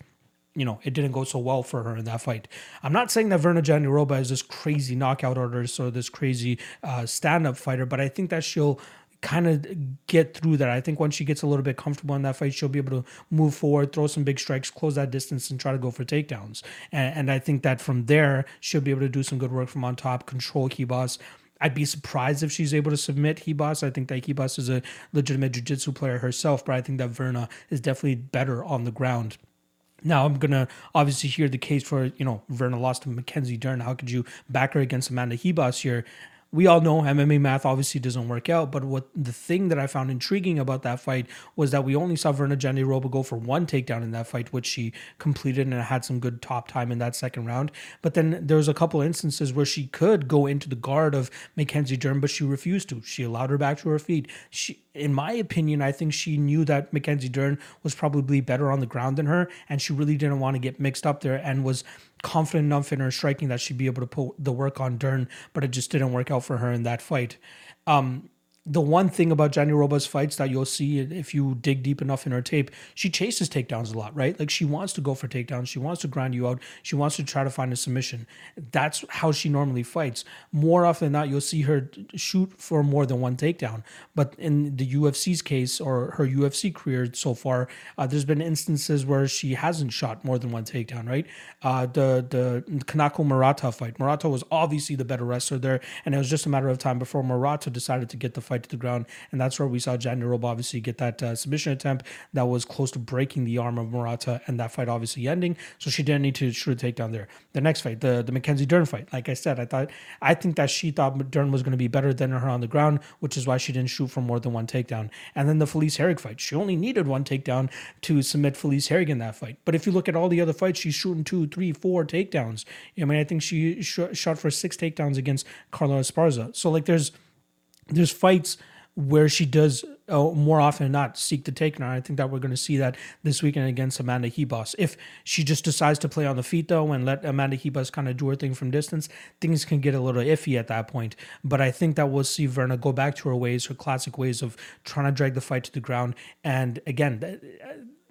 you know, it didn't go so well for her in that fight. I'm not saying that Verna Jandiroba is this crazy knockout artist or this crazy stand-up fighter, but I think that she'll kind of get through that. I think once she gets a little bit comfortable in that fight, she'll be able to move forward, throw some big strikes, close that distance, and try to go for takedowns. And I think that from there, she'll be able to do some good work from on top, control Hibas. I'd be surprised if she's able to submit Hibas. I think that Hibas is a legitimate jiu-jitsu player herself, but I think that Verna is definitely better on the ground. Now, I'm going to obviously hear the case for, you know, Verna lost to Mackenzie Dern. How could you back her against Amanda Hibas here? We all know MMA math obviously doesn't work out, but what the thing that I found intriguing about that fight was that we only saw Verna Jandiroba go for one takedown in that fight, which she completed and had some good top time in that second round. But then there was a couple instances where she could go into the guard of Mackenzie Dern, but she refused to. She allowed her back to her feet. She, in my opinion, I think she knew that Mackenzie Dern was probably better on the ground than her, and she really didn't want to get mixed up there and was confident enough in her striking that she'd be able to put the work on Dern, but it just didn't work out for her in that fight. The one thing about Jandiroba's fights that you'll see if you dig deep enough in her tape, she chases takedowns a lot, right? Like, she wants to go for takedowns. She wants to grind you out. She wants to try to find a submission. That's how she normally fights. More often than not, you'll see her shoot for more than one takedown. But in the UFC's case, or her UFC career so far, there's been instances where she hasn't shot more than one takedown, right? The Kanako Murata fight. Murata was obviously the better wrestler there, and it was just a matter of time before Murata decided to get the fight to the ground, and that's where we saw Jandiroba obviously get that submission attempt that was close to breaking the arm of Murata, and that fight obviously ending, so she didn't need to shoot a takedown there. The next fight, the Mackenzie Dern fight, like I said, I think that she thought Dern was going to be better than her on the ground, which is why she didn't shoot for more than one takedown. And then the Felice Herrig fight, she only needed one takedown to submit Felice Herrig in that fight. But if you look at all the other fights, she's shooting 2, 3, 4 takedowns. I mean, I think she shot for 6 takedowns against Carla Esparza. So, like, there's fights where she does more often than not seek the takedown. I think that we're going to see that this weekend against Amanda Hibas. If she just decides to play on the feet, though, and let Amanda Hibas kind of do her thing from distance, things can get a little iffy at that point. But I think that we'll see Verna go back to her ways, her classic ways of trying to drag the fight to the ground. And again,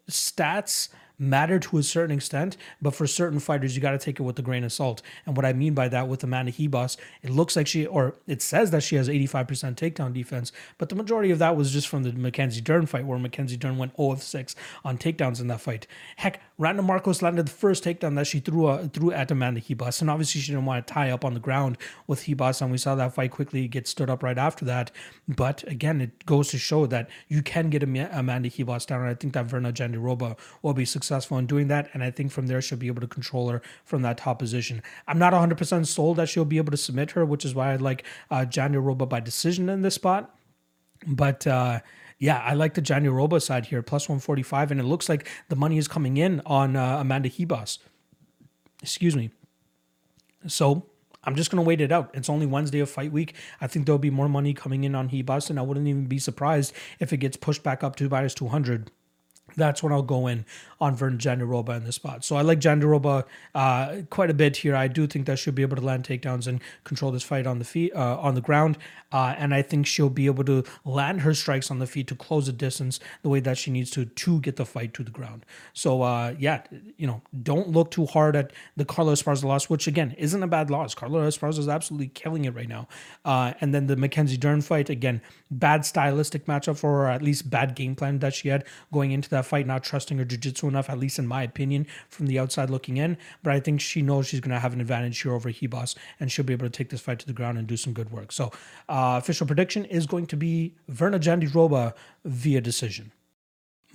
stats matter to a certain extent, but for certain fighters, you got to take it with a grain of salt. And what I mean by that, with Amanda Hibas, it looks like it says that she has 85% takedown defense, but the majority of that was just from the Mackenzie Dern fight, where Mackenzie Dern went 0 of 6 on takedowns in that fight. Heck, Randa Marcos landed the first takedown that she threw at Amanda Hibas, and obviously she didn't want to tie up on the ground with Hibas, and we saw that fight quickly get stood up right after that. But again, it goes to show that you can get Amanda Hibas down, and I think that Verna Jandiroba will be successful in doing that, and I think from there she'll be able to control her from that top position. I'm not 100% sold that she'll be able to submit her, which is why I like Jandiroba by decision in this spot, but yeah, I like the Jandiroba side here, plus 145, and it looks like the money is coming in on Amanda Hibas. Excuse me. So I'm just going to wait it out. It's only Wednesday of fight week. I think there'll be more money coming in on Hibas, and I wouldn't even be surprised if it gets pushed back up to -200. That's when I'll go in on Verna Jandiroba in this spot. So I like Jandiroba quite a bit here. I do think that she'll be able to land takedowns and control this fight on the feet, on the ground. And I think she'll be able to land her strikes on the feet to close the distance the way that she needs to get the fight to the ground. So yeah, you know, don't look too hard at the Carlos Esparza loss, which again, isn't a bad loss. Carlos Esparza is absolutely killing it right now. And then the Mackenzie Dern fight, again, bad stylistic matchup for her, or at least bad game plan that she had going into that fight, not trusting her jiu-jitsu enough, at least in my opinion, from the outside looking in. But I think she knows she's going to have an advantage here over Hibas, and she'll be able to take this fight to the ground and do some good work. So official prediction is going to be Verna Jandiroba via decision.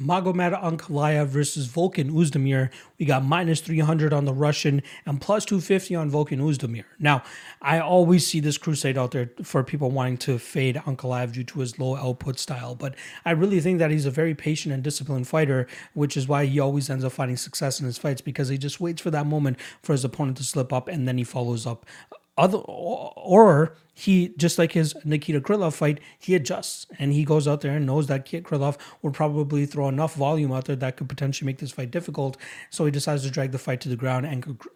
Magomed Ankalaev versus Volkan Uzdemir. We got -300 on the Russian and +250 on Volkan Uzdemir. Now, I always see this crusade out there for people wanting to fade Ankalaev due to his low output style, but I really think that he's a very patient and disciplined fighter, which is why he always ends up finding success in his fights, because he just waits for that moment for his opponent to slip up, and then he follows up. He, just like his Nikita Krylov fight, he adjusts and he goes out there and knows that Krylov will probably throw enough volume out there that could potentially make this fight difficult. So he decides to drag the fight to the ground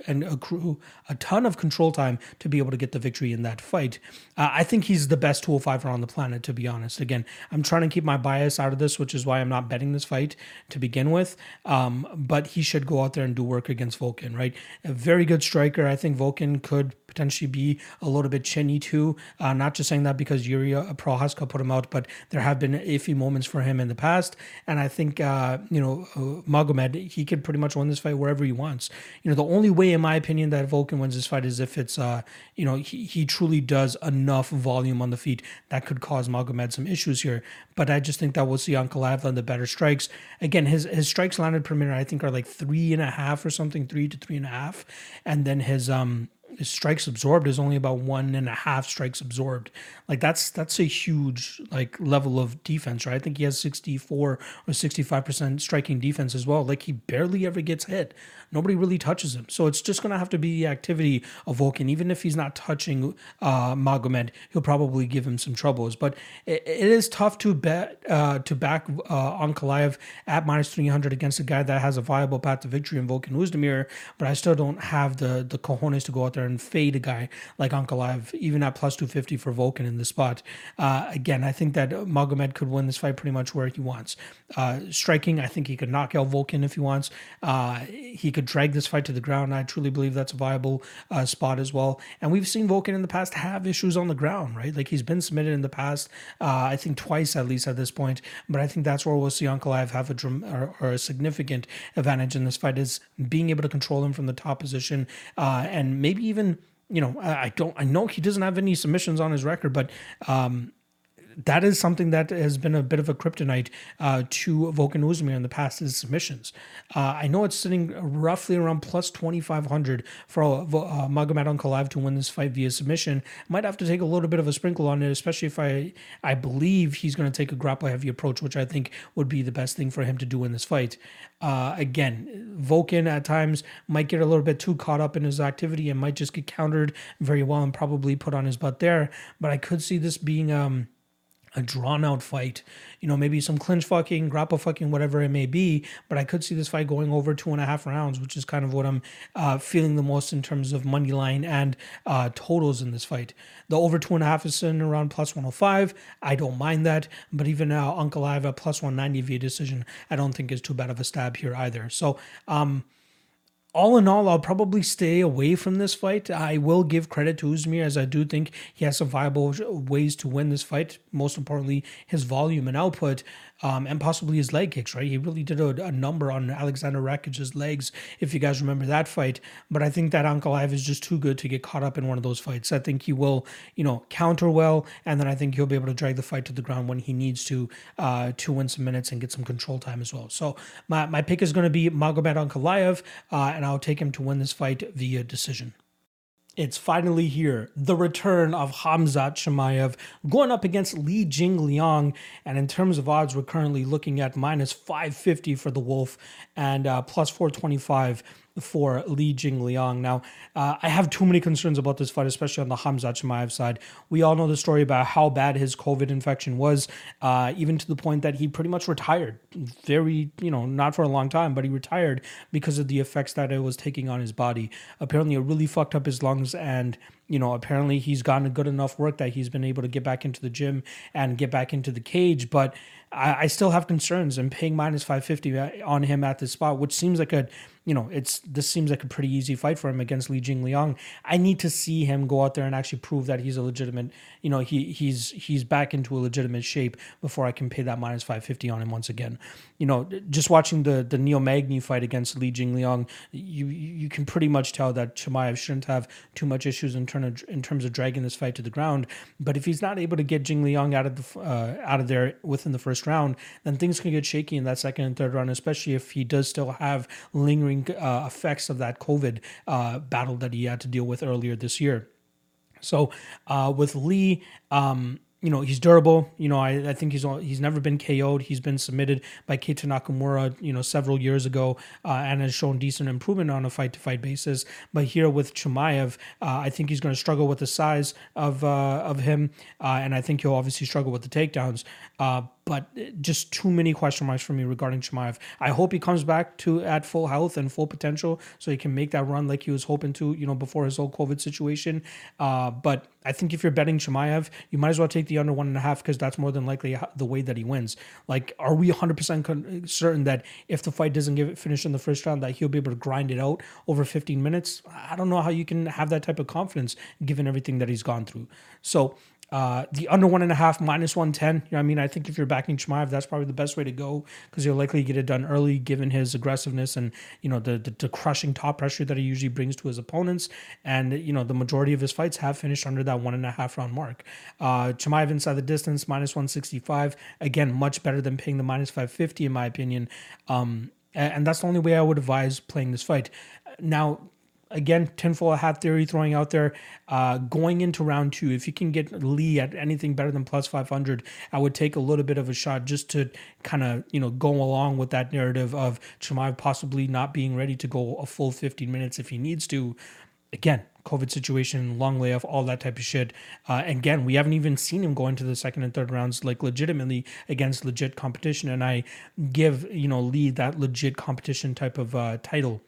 and accrue a ton of control time to be able to get the victory in that fight. I think he's the best 205er on the planet, to be honest. Again, I'm trying to keep my bias out of this, which is why I'm not betting this fight to begin with. But he should go out there and do work against Volkan, right? A very good striker. I think Volkan could potentially be a little bit chinny too. Not just saying that because Yuri Prohaska put him out, but there have been iffy moments for him in the past. And I think, Magomed, he can pretty much win this fight wherever he wants. You know, the only way, in my opinion, that Volkan wins this fight is if it's, he truly does enough volume on the feet that could cause Magomed some issues here. But I just think that we'll see Ankalaev land the better strikes. Again, his strikes landed per minute, I think, are like 3.5 or something, 3 to 3.5. And then his strikes absorbed is only about 1.5 strikes absorbed. Like that's a huge level of defense, right? I think he has 64 or 65% striking defense as well. Like he barely ever gets hit. Nobody really touches him. So it's just going to have to be the activity of Volkan. Even if he's not touching Magomed, he'll probably give him some troubles. But it is tough to bet to back Ankalaev at -300 against a guy that has a viable path to victory in Volkan Uzdemir. But I still don't have the cojones to go out there and fade a guy like Ankalaev, even at +250 for Volkan in this spot. Again, I think that Magomed could win this fight pretty much where he wants. Striking, I think he could knock out Volkan if he wants. He could drag this fight to the ground. I truly believe that's a viable spot as well. And we've seen Volkan in the past have issues on the ground, right? Like he's been submitted in the past, I think twice at least at this point. But I think that's where we'll see Ankalaev have a significant advantage in this fight, is being able to control him from the top position, and maybe even, I know he doesn't have any submissions on his record, but that is something that has been a bit of a kryptonite to Volkan Uzdemir in the past, is submissions. I know it's sitting roughly around +2,500 for Magomed Ankalaev to win this fight via submission. Might have to take a little bit of a sprinkle on it, especially if I believe he's going to take a grapple-heavy approach, which I think would be the best thing for him to do in this fight. Again, Volkan at times might get a little bit too caught up in his activity and might just get countered very well and probably put on his butt there. But I could see this being a drawn-out fight. You know, maybe some clinch fucking, grapple fucking, whatever it may be. But I could see this fight going over 2.5 rounds, which is kind of what I'm feeling the most in terms of money line and totals in this fight. The over 2.5 is sitting around plus 105. I don't mind that. But even now, Ankalaev at plus 190 via decision, I don't think is too bad of a stab here either. So, all in all, I'll probably stay away from this fight. I will give credit to Uzdemir, as I do think he has some viable ways to win this fight. Most importantly, his volume and output, and possibly his leg kicks, right? He really did a number on Alexander Rakic's legs, if you guys remember that fight. But I think that Ankalaev is just too good to get caught up in one of those fights. I think he will, you know, counter well, and then I think he'll be able to drag the fight to the ground when he needs to win some minutes and get some control time as well. So my pick is going to be Magomed Ankalaev, and I'll take him to win this fight via decision. It's finally here, the return of Khamzat Chimaev going up against Li Jingliang. And in terms of odds, we're currently looking at minus 550 for the Wolf and plus 425 for Li Jingliang. Now, I have too many concerns about this fight, especially on the Khamzat Chimaev side. We all know the story about how bad his COVID infection was, even to the point that he pretty much retired. Very, you know, not for a long time, but he retired because of the effects that it was taking on his body. Apparently, it really fucked up his lungs, and you know, apparently he's gotten good enough work that he's been able to get back into the gym and get back into the cage. But I still have concerns, and paying minus 550 on him at this spot, which seems like a, you know, this seems like a pretty easy fight for him against Li Jingliang. I need to see him go out there and actually prove that he's a legitimate, you know, he's back into a legitimate shape before I can pay that minus 550 on him once again. You know, just watching the Neil Magny fight against Li Jingliang, you can pretty much tell that Chimaev shouldn't have too much issues in terms of dragging this fight to the ground. But if he's not able to get Jingliang out of there within the first round, then things can get shaky in that second and third round, especially if he does still have lingering effects of that COVID battle that he had to deal with earlier this year. So with Lee, you know, he's durable. You know, I think he's never been KO'd. He's been submitted by Keita Nakamura, you know, several years ago, and has shown decent improvement on a fight-to-fight basis. But here with Chimaev, I think he's going to struggle with the size of him, and I think he'll obviously struggle with the takedowns. But just too many question marks for me regarding Chimaev. I hope he comes back at full health and full potential so he can make that run like he was hoping to, you know, before his whole COVID situation. But I think if you're betting Chimaev, you might as well take the under 1.5 because that's more than likely the way that he wins. Like, are we 100% certain that if the fight doesn't finish in the first round that he'll be able to grind it out over 15 minutes? I don't know how you can have that type of confidence given everything that he's gone through. So the under 1.5 minus 110, you know what I mean? I think if you're backing Chimaev, that's probably the best way to go because he'll likely get it done early given his aggressiveness and, you know, the crushing top pressure that he usually brings to his opponents. And, you know, the majority of his fights have finished under that 1.5 round mark. Chimaev inside the distance, minus 165. Again, much better than paying the minus 550 in my opinion. And that's the only way I would advise playing this fight. Now, again, tinfoil hat theory throwing out there, going into round two, if you can get Lee at anything better than plus 500, I would take a little bit of a shot just to kind of, you know, go along with that narrative of Chimaev possibly not being ready to go a full 15 minutes if he needs to. Again, COVID situation, long layoff, all that type of shit. Again, we haven't even seen him go into the second and third rounds, like legitimately against legit competition. And I give, you know, Lee that legit competition type of title.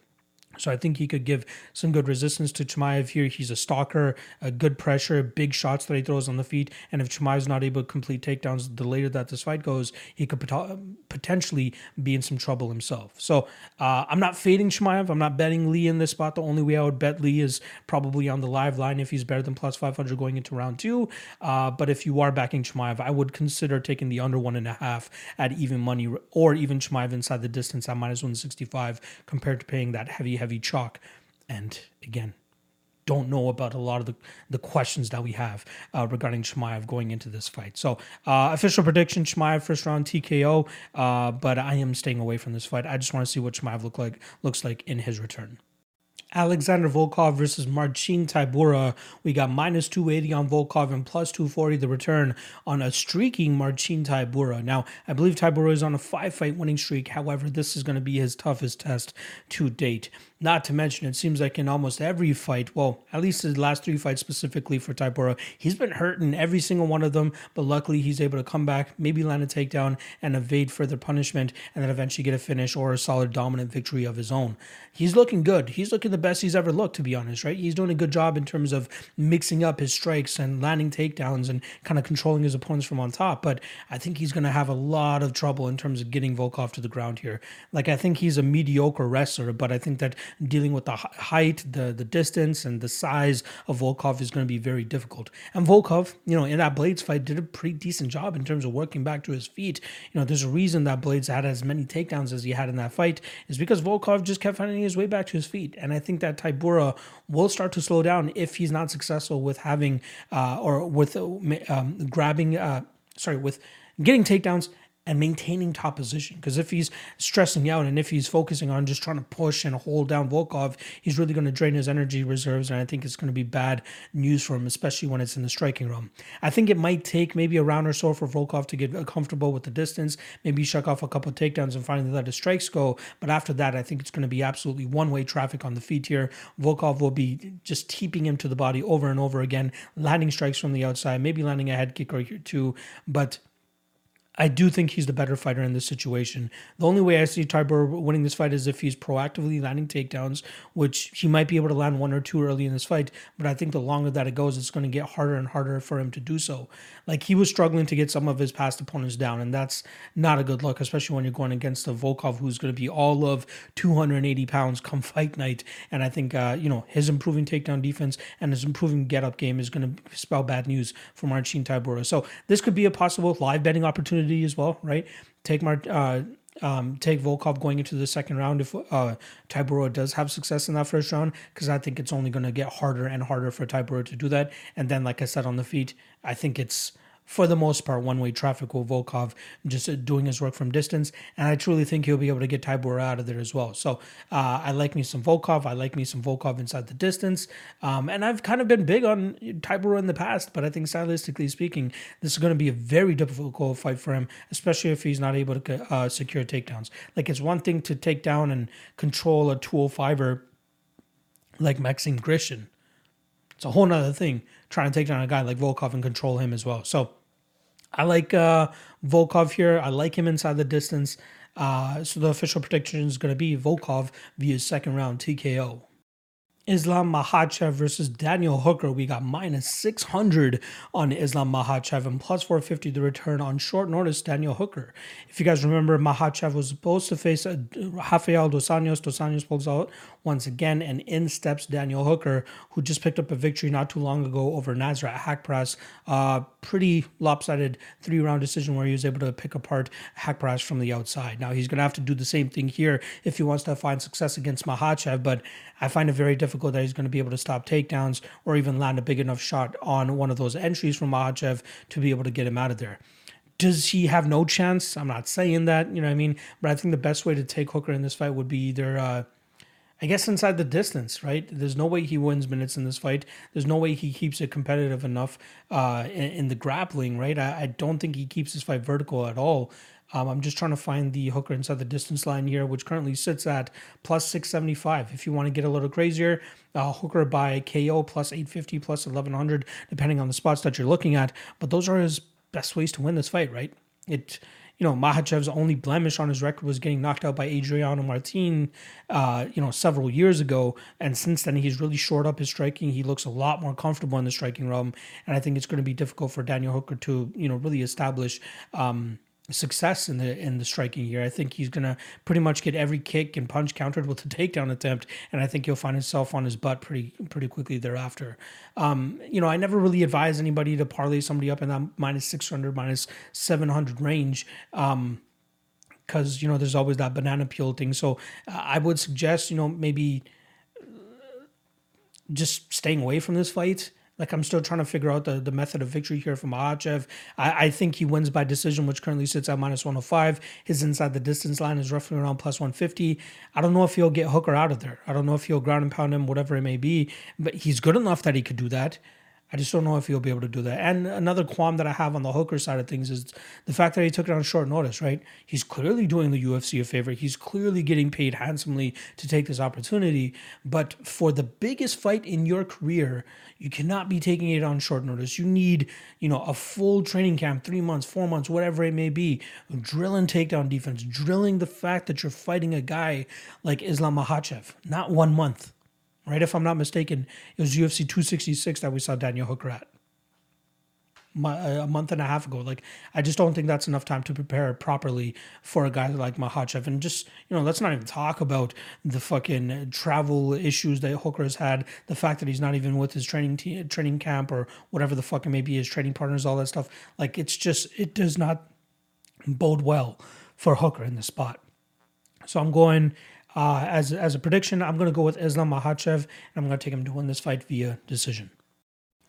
So I think he could give some good resistance to Chimaev here. He's a stalker, a good pressure, big shots that he throws on the feet. And if Chimaev's not able to complete takedowns, the later that this fight goes, he could potentially be in some trouble himself. So I'm not fading Chimaev. I'm not betting Lee in this spot. The only way I would bet Lee is probably on the live line if he's better than plus 500 going into round two. But if you are backing Chimaev, I would consider taking the under 1.5 at even money or even Chimaev inside the distance at minus 165 compared to paying that heavy chalk. And again, don't know about a lot of the questions that we have regarding Chimaev going into this fight. So official prediction, Chimaev first round TKO, but I am staying away from this fight. I just want to see what Chimaev looks like in his return. Alexander Volkov versus Marcin Tybura. We got minus 280 on Volkov and plus 240 the return on a streaking Marcin Tybura. Now, I believe Tybura is on a 5-fight winning streak. However, this is going to be his toughest test to date. Not to mention, it seems like in almost every fight, well, at least his last 3 fights specifically for Tybura, he's been hurt in every single one of them, but luckily he's able to come back, maybe land a takedown and evade further punishment, and then eventually get a finish or a solid dominant victory of his own. He's looking good. He's looking the best he's ever looked, to be honest, right? He's doing a good job in terms of mixing up his strikes and landing takedowns and kind of controlling his opponents from on top, but I think he's going to have a lot of trouble in terms of getting Volkov to the ground here. Like, I think he's a mediocre wrestler, but I think that dealing with the height, the distance, and the size of Volkov is going to be very difficult. And Volkov, you know, in that Blades fight, did a pretty decent job in terms of working back to his feet. You know, there's a reason that Blades had as many takedowns as he had in that fight, is because Volkov just kept finding his way back to his feet. And I think that Tybura will start to slow down if he's not successful with having with getting takedowns and maintaining top position. Because if he's stressing out and if he's focusing on just trying to push and hold down Volkov, he's really going to drain his energy reserves, and I think it's going to be bad news for him, especially when it's in the striking realm. I think it might take maybe a round or so for Volkov to get comfortable with the distance, maybe shuck off a couple of takedowns and finally let his strikes go, but after that, I think it's going to be absolutely one-way traffic on the feet here. Volkov will be just teeping him to the body over and over again, landing strikes from the outside, maybe landing a head kick or two, but I do think he's the better fighter in this situation. The only way I see Tybura winning this fight is if he's proactively landing takedowns, which he might be able to land 1 or 2 early in this fight, but I think the longer that it goes, it's going to get harder and harder for him to do so. Like, he was struggling to get some of his past opponents down, and that's not a good look, especially when you're going against a Volkov who's going to be all of 280 pounds come fight night, and I think, his improving takedown defense and his improving get-up game is going to spell bad news for Marcin Tybura. So this could be a possible live betting opportunity as well, right? Take Volkov going into the second round if Tybura does have success in that first round, because I think it's only going to get harder and harder for Tybura to do that. And then, like I said, on the feet, I think it's, for the most part, one-way traffic with Volkov just doing his work from distance. And I truly think he'll be able to get Tybura out of there as well. So I like me some Volkov. I like me some Volkov inside the distance. And I've kind of been big on Tybura in the past, but I think stylistically speaking, this is going to be a very difficult fight for him, especially if he's not able to secure takedowns. Like, it's one thing to take down and control a 205er like Maxim Grishin. It's a whole nother thing trying to take down a guy like Volkov and control him as well. So I like Volkov here. I like him inside the distance. So the official prediction is going to be Volkov via second round TKO. Islam Makhachev versus Daniel Hooker. We got minus 600 on Islam Makhachev and plus 450 the return on short notice Daniel Hooker. If you guys remember, Makhachev was supposed to face Hafiel dos Santos. Dos Santos pulls out once again, and in steps Daniel Hooker, who just picked up a victory not too long ago over Nasrat Hakparast. Pretty lopsided 3-round decision where he was able to pick apart Hakparast from the outside. Now, he's going to have to do the same thing here if he wants to find success against Makhachev, but I find it very difficult that he's going to be able to stop takedowns or even land a big enough shot on one of those entries from Makhachev to be able to get him out of there. Does he have no chance? I'm not saying that, you know what I mean? But I think the best way to take Hooker in this fight would be either inside the distance, right? There's no way he wins minutes in this fight. There's no way he keeps it competitive enough in the grappling, right? I don't think he keeps this fight vertical at all. I'm just trying to find the Hooker inside the distance line here, which currently sits at plus 675. If you want to get a little crazier, Hooker by KO plus 850, plus 1100, depending on the spots that you're looking at. But those are his best ways to win this fight, right? Makhachev's only blemish on his record was getting knocked out by Adriano Martin, several years ago. And since then, he's really shored up his striking. He looks a lot more comfortable in the striking realm. And I think it's going to be difficult for Daniel Hooker to, really establish success in the striking here. I think he's going to pretty much get every kick and punch countered with a takedown attempt, and I think he'll find himself on his butt pretty quickly thereafter. I never really advise anybody to parlay somebody up in that minus 600, minus 700 range, because, there's always that banana peel thing. So I would suggest, maybe just staying away from this fight. Like, I'm still trying to figure out the method of victory here for Makhachev. I think he wins by decision, which currently sits at minus 105. His inside the distance line is roughly around plus 150. I don't know if he'll get Hooker out of there. I don't know if he'll ground and pound him, whatever it may be. But he's good enough that he could do that. I just don't know if he'll be able to do that. And another qualm that I have on the Hooker side of things is the fact that he took it on short notice, right? He's clearly doing the UFC a favor. He's clearly getting paid handsomely to take this opportunity. But for the biggest fight in your career, you cannot be taking it on short notice. You need, a full training camp, 3 months, 4 months, whatever it may be, drilling takedown defense, drilling the fact that you're fighting a guy like Islam Makhachev, not 1 month. Right, if I'm not mistaken, it was UFC 266 that we saw Daniel Hooker at a month and a half ago. Like, I just don't think that's enough time to prepare properly for a guy like Makhachev. And just, let's not even talk about the fucking travel issues that Hooker has had, the fact that he's not even with his training camp or whatever the fuck it may be, his training partners, all that stuff. Like, it does not bode well for Hooker in this spot. So I'm going... As a prediction, I'm going to go with Islam Makhachev, and I'm going to take him to win this fight via decision.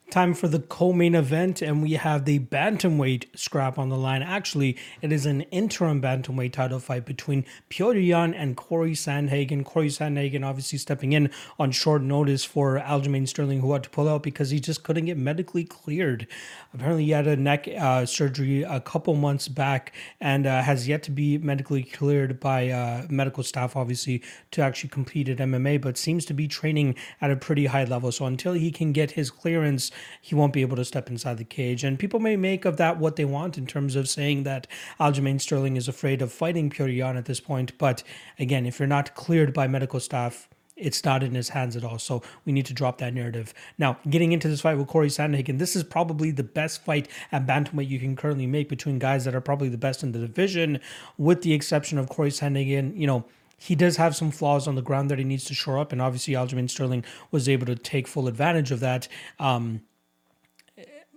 Time for the co-main event, and we have the bantamweight scrap on the line. Actually, it is an interim bantamweight title fight between Petr Yan and Corey Sandhagen. Corey Sandhagen obviously stepping in on short notice for Aljamain Sterling, who had to pull out because he just couldn't get medically cleared. Apparently, he had a neck surgery a couple months back and has yet to be medically cleared by medical staff, obviously, to actually compete at MMA, but seems to be training at a pretty high level. So until he can get his clearance, he won't be able to step inside the cage. And people may make of that what they want in terms of saying that Aljamain Sterling is afraid of fighting Petr Yan at this point. But again, if you're not cleared by medical staff, it's not in his hands at all. So we need to drop that narrative. Now, getting into this fight with Corey Sandhagen, this is probably the best fight at bantamweight you can currently make between guys that are probably the best in the division, with the exception of Corey Sandhagen. He does have some flaws on the ground that he needs to shore up, and obviously Aljamain Sterling was able to take full advantage of that.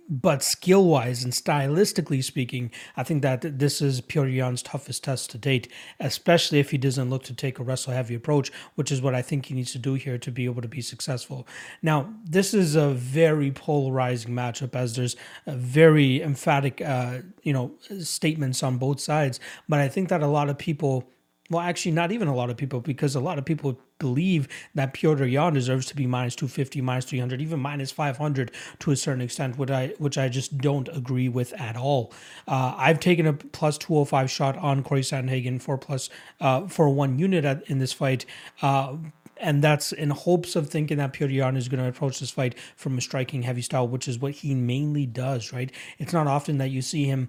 But skill-wise and stylistically speaking, I think that this is Petr Yan's toughest test to date, especially if he doesn't look to take a wrestle-heavy approach, which is what I think he needs to do here to be able to be successful. Now, this is a very polarizing matchup, as there's a very emphatic, statements on both sides. But I think that a lot of people... Well, actually, not even a lot of people, because a lot of people believe that Petr Yan deserves to be minus 250, minus 300, even minus 500 to a certain extent, which I just don't agree with at all. I've taken a plus 205 shot on Corey Sandhagen for 1 unit in this fight. And that's in hopes of thinking that Petr Yan is going to approach this fight from a striking heavy style, which is what he mainly does, right? It's not often that you see him,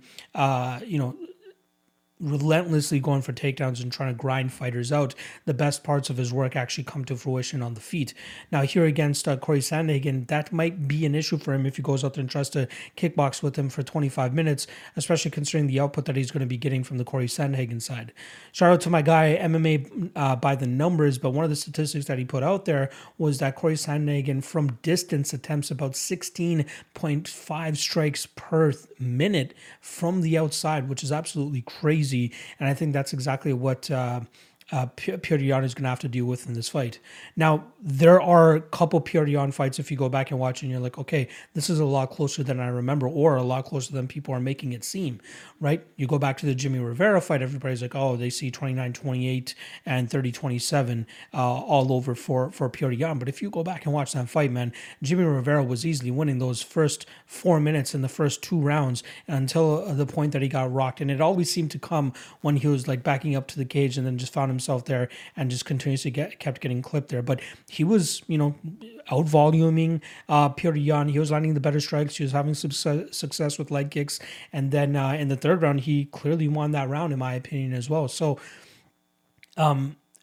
relentlessly going for takedowns and trying to grind fighters out. The best parts of his work actually come to fruition on the feet. Now, here against Corey Sandhagen, that might be an issue for him if he goes out there and tries to kickbox with him for 25 minutes, especially considering the output that he's going to be getting from the Corey Sandhagen side. Shout out to my guy, MMA by the numbers, but one of the statistics that he put out there was that Corey Sandhagen, from distance, attempts about 16.5 strikes per minute from the outside, which is absolutely crazy. And I think that's exactly what Petr Yan is going to have to deal with in this fight. Now, there are a couple Petr Yan fights, if you go back and watch and you're like, okay, this is a lot closer than I remember, or a lot closer than people are making it seem, right? You go back to the Jimmy Rivera fight, everybody's like, oh, they see 29-28 and 30-27 all over for Petr Yan. But if you go back and watch that fight, man, Jimmy Rivera was easily winning those first 4 minutes in the first 2 rounds until the point that he got rocked. And it always seemed to come when he was like backing up to the cage and then just found himself there and just continuously kept getting clipped there. But he was, out voluming Petr Yan. He was landing the better strikes. He was having success with leg kicks. And then in the 3rd round, he clearly won that round, in my opinion, as well. So,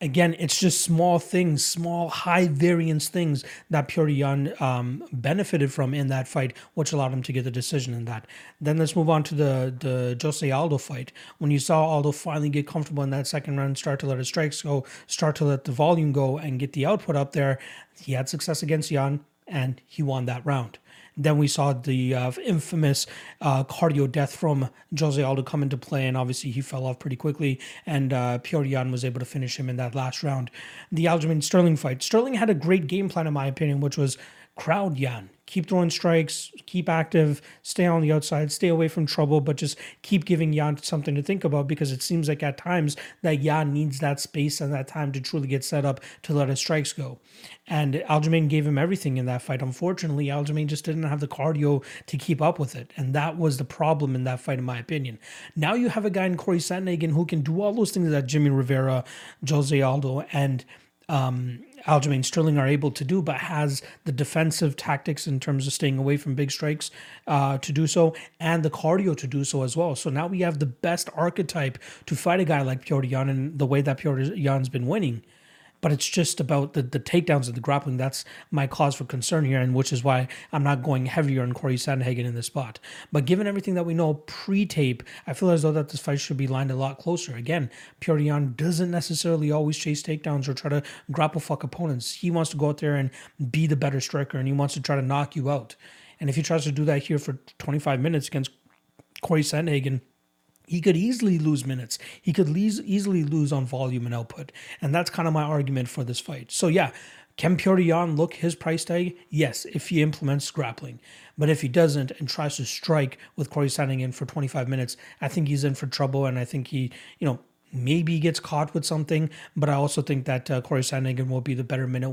again, it's just small things, small high variance things that Petr Yan benefited from in that fight, which allowed him to get the decision in that. Then let's move on to the Jose Aldo fight. When you saw Aldo finally get comfortable in that 2nd round, start to let his strikes go, start to let the volume go and get the output up there, he had success against Yan and he won that round. Then we saw the infamous cardio death from Jose Aldo come into play, and obviously he fell off pretty quickly, and Petr Yan was able to finish him in that last round. The Aljamain Sterling fight. Sterling had a great game plan, in my opinion, which was crowd Yan, keep throwing strikes, keep active, stay on the outside, stay away from trouble, but just keep giving Jan something to think about, because it seems like at times that Jan needs that space and that time to truly get set up to let his strikes go. And Aljamain gave him everything in that fight. Unfortunately, Aljamain just didn't have the cardio to keep up with it. And that was the problem in that fight, in my opinion. Now you have a guy in Corey Sandhagen who can do all those things that Jimmy Rivera, Jose Aldo, and Aljamain Sterling are able to do, but has the defensive tactics in terms of staying away from big strikes to do so, and the cardio to do so as well. So now we have the best archetype to fight a guy like Petr Yan, and the way that Petr Yan's been winning. But it's just about the takedowns and the grappling. That's my cause for concern here, and which is why I'm not going heavier on Corey Sandhagen in this spot. But given everything that we know pre-tape, I feel as though that this fight should be lined a lot closer. Again, Petr Yan doesn't necessarily always chase takedowns or try to grapple fuck opponents. He wants to go out there and be the better striker, and he wants to try to knock you out. And if he tries to do that here for 25 minutes against Corey Sandhagen, he could easily lose minutes. He could easily lose on volume and output. And that's kind of my argument for this fight. So yeah, can Petr Yan look his price tag? Yes, if he implements grappling. But if he doesn't and tries to strike with Corey Sandhagen for 25 minutes, I think he's in for trouble. And I think he, you know, maybe he gets caught with something, but I also think that Corey Sandhagen will be the better minute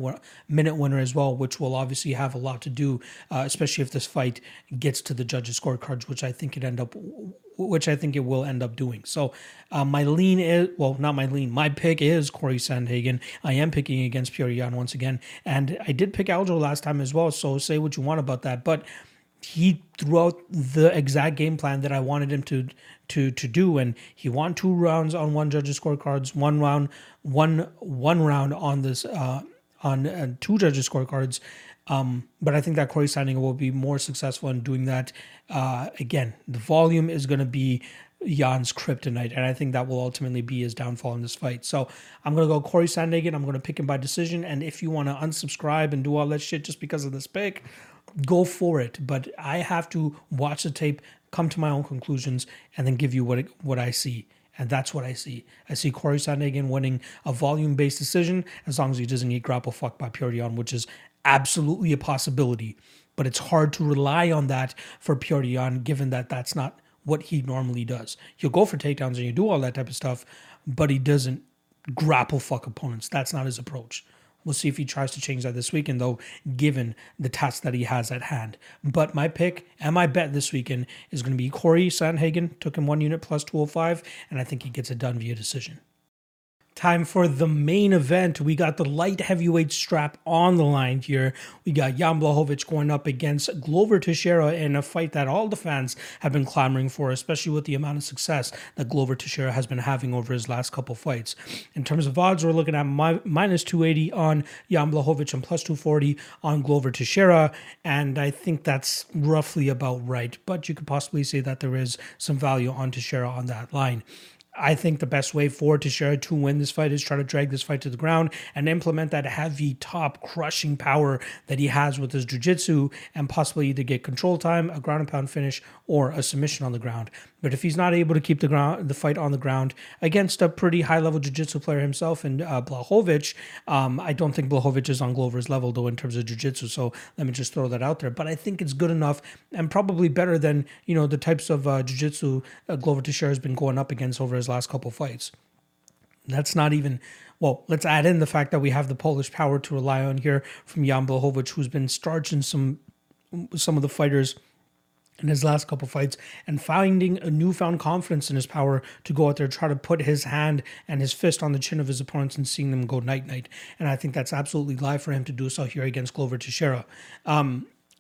winner as well, which will obviously have a lot to do, especially if this fight gets to the judges' scorecards, which I think it will end up doing. So my pick is Corey Sandhagen. I am picking against Petr Yan once again, and I did pick Aljo last time as well, so say what you want about that, but he threw out the exact game plan that I wanted him to do, and he won 2 rounds on one judge's scorecards, one round on this on 2 judges' scorecards. But I think that Corey Sandhagen will be more successful in doing that. Again, the volume is going to be Jan's kryptonite, and I think that will ultimately be his downfall in this fight. So I'm going to go Corey Sandhagen. I'm going to pick him by decision. And if you want to unsubscribe and do all that shit just because of this pick, go for it. But I have to watch the tape, come to my own conclusions, and then give you what I see. And that's what I see. I see Corey Sandhagen winning a volume-based decision, as long as he doesn't get grapple fucked by Petr Yan, which is absolutely a possibility. But it's hard to rely on that for Petr Yan, given that that's not what he normally does. He'll go for takedowns and you do all that type of stuff, but he doesn't grapple fuck opponents. That's not his approach. We'll see if he tries to change that this weekend, though, given the task that he has at hand. But my pick and my bet this weekend is going to be Corey Sandhagen. Took him 1 unit plus 205, and I think he gets it done via decision. Time for the main event. We got the light heavyweight strap on the line here. We got Jan Blachowicz going up against Glover Teixeira in a fight that all the fans have been clamoring for, especially with the amount of success that Glover Teixeira has been having over his last couple fights. In terms of odds, we're looking at minus 280 on Jan Blachowicz and plus 240 on Glover Teixeira, and I think that's roughly about right, but you could possibly say that there is some value on Teixeira on that line. I think the best way for Teixeira to win this fight is try to drag this fight to the ground and implement that heavy top crushing power that he has with his jiu-jitsu, and possibly either get control time, a ground and pound finish, or a submission on the ground. But if he's not able to keep the fight on the ground against a pretty high-level jiu-jitsu player himself in Blachowicz, I don't think Blachowicz is on Glover's level, though, in terms of jiu-jitsu, so let me just throw that out there. But I think it's good enough and probably better than, you know, the types of jiu-jitsu Glover Teixeira has been going up against over his last couple fights. That's not even... Well, let's add in the fact that we have the Polish power to rely on here from Jan Blachowicz, who's been starching some of the fighters in his last couple fights, and finding a newfound confidence in his power to go out there, try to put his hand and his fist on the chin of his opponents and seeing them go night-night. And I think that's absolutely live for him to do so here against Glover Teixeira.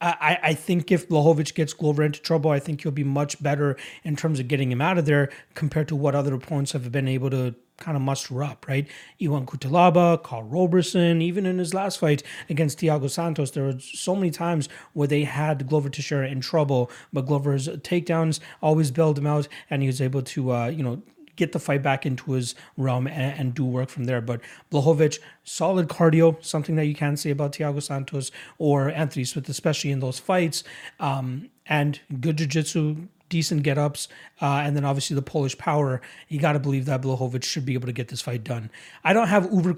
I think if Blachowicz gets Glover into trouble, I think he'll be much better in terms of getting him out of there compared to what other opponents have been able to kind of muster up, right? Iwan Kutelaba, Carl Roberson, even in his last fight against Thiago Santos, there were so many times where they had Glover Teixeira in trouble, but Glover's takedowns always bailed him out, and he was able to, get the fight back into his realm and do work from there. But Blachowicz, solid cardio, something that you can say about Thiago Santos or Anthony Smith, especially in those fights, and good jiu-jitsu, decent get-ups, and then obviously the Polish power. You got to believe that Blachowicz should be able to get this fight done. I don't have uber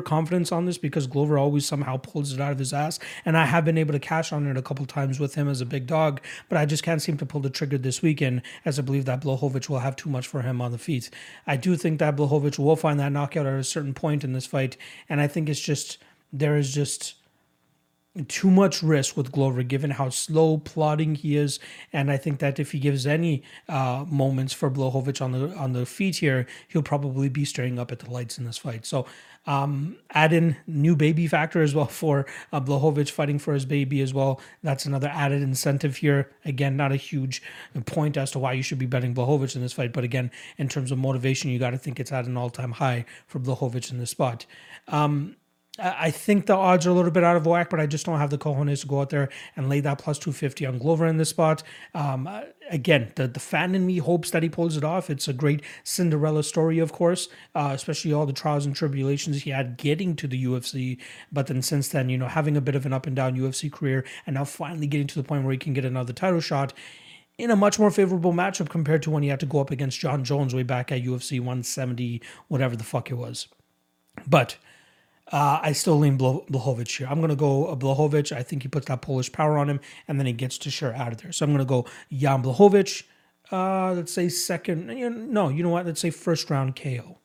confidence on this because Glover always somehow pulls it out of his ass, and I have been able to cash on it a couple times with him as a big dog, but I just can't seem to pull the trigger this weekend, as I believe that Blachowicz will have too much for him on the feet. I do think that Blachowicz will find that knockout at a certain point in this fight, and I think it's just, there is just too much risk with Glover, given how slow, plodding he is, and I think that if he gives any moments for Blachowicz on the feet here, he'll probably be staring up at the lights in this fight. So add in new baby factor as well for Blachowicz fighting for his baby as well. That's another added incentive here. Again, not a huge point as to why you should be betting Blachowicz in this fight, but again, in terms of motivation, you got to think it's at an all-time high for Blachowicz in this spot. I think the odds are a little bit out of whack, but I just don't have the cojones to go out there and lay that plus 250 on Glover in this spot. Again, the fan in me hopes that he pulls it off. It's a great Cinderella story, of course, especially all the trials and tribulations he had getting to the UFC. But then since then, you know, having a bit of an up and down UFC career and now finally getting to the point where he can get another title shot in a much more favorable matchup compared to when he had to go up against John Jones way back at UFC 170, whatever the fuck it was. But I still lean Blachowicz here. I'm going to go Blachowicz. I think he puts that Polish power on him, and then he gets to Teixeira out of there. So I'm going to go Jan Blachowicz. Let's say second. No, you know what? Let's say first round KO.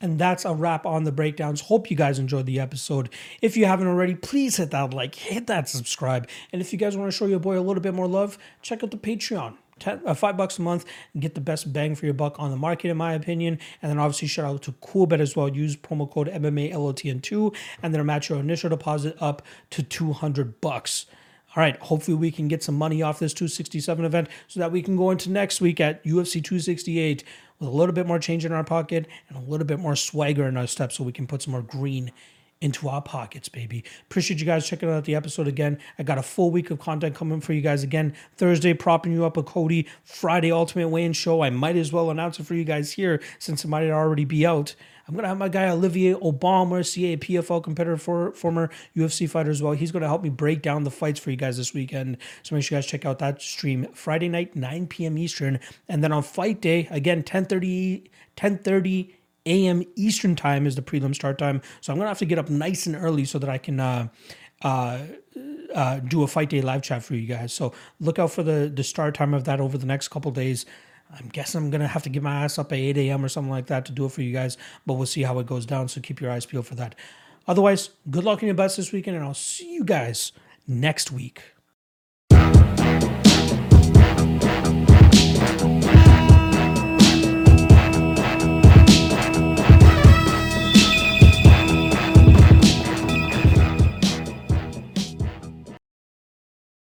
And that's a wrap on the breakdowns. Hope you guys enjoyed the episode. If you haven't already, please hit that like, hit that subscribe. And if you guys want to show your boy a little bit more love, check out the Patreon. $5 a month, get the best bang for your buck on the market, in my opinion. And then obviously shout out to Coolbet as well. Use promo code MMALOTN2 and they'll match your initial deposit up to $200. All right, hopefully we can get some money off this 267 event so that we can go into next week at UFC 268 with a little bit more change in our pocket and a little bit more swagger in our step so we can put some more green into our pockets, baby. Appreciate you guys checking out the episode again. I got a full week of content coming for you guys again. Thursday, propping you up with Cody. Friday, Ultimate Weigh-In Show. I might as well announce it for you guys here since it might already be out. I'm going to have my guy Olivier Obama, CA PFL competitor, former UFC fighter as well. He's going to help me break down the fights for you guys this weekend. So make sure you guys check out that stream Friday night, 9 p.m. Eastern. And then on fight day, again, 10:30 a.m. Eastern time is the prelim start time. So I'm going to have to get up nice and early so that I can do a fight day live chat for you guys. So look out for the start time of that over the next couple days. I'm guessing I'm going to have to get my ass up at 8 a.m. or something like that to do it for you guys. But we'll see how it goes down. So keep your eyes peeled for that. Otherwise, good luck in your bets this weekend, and I'll see you guys next week.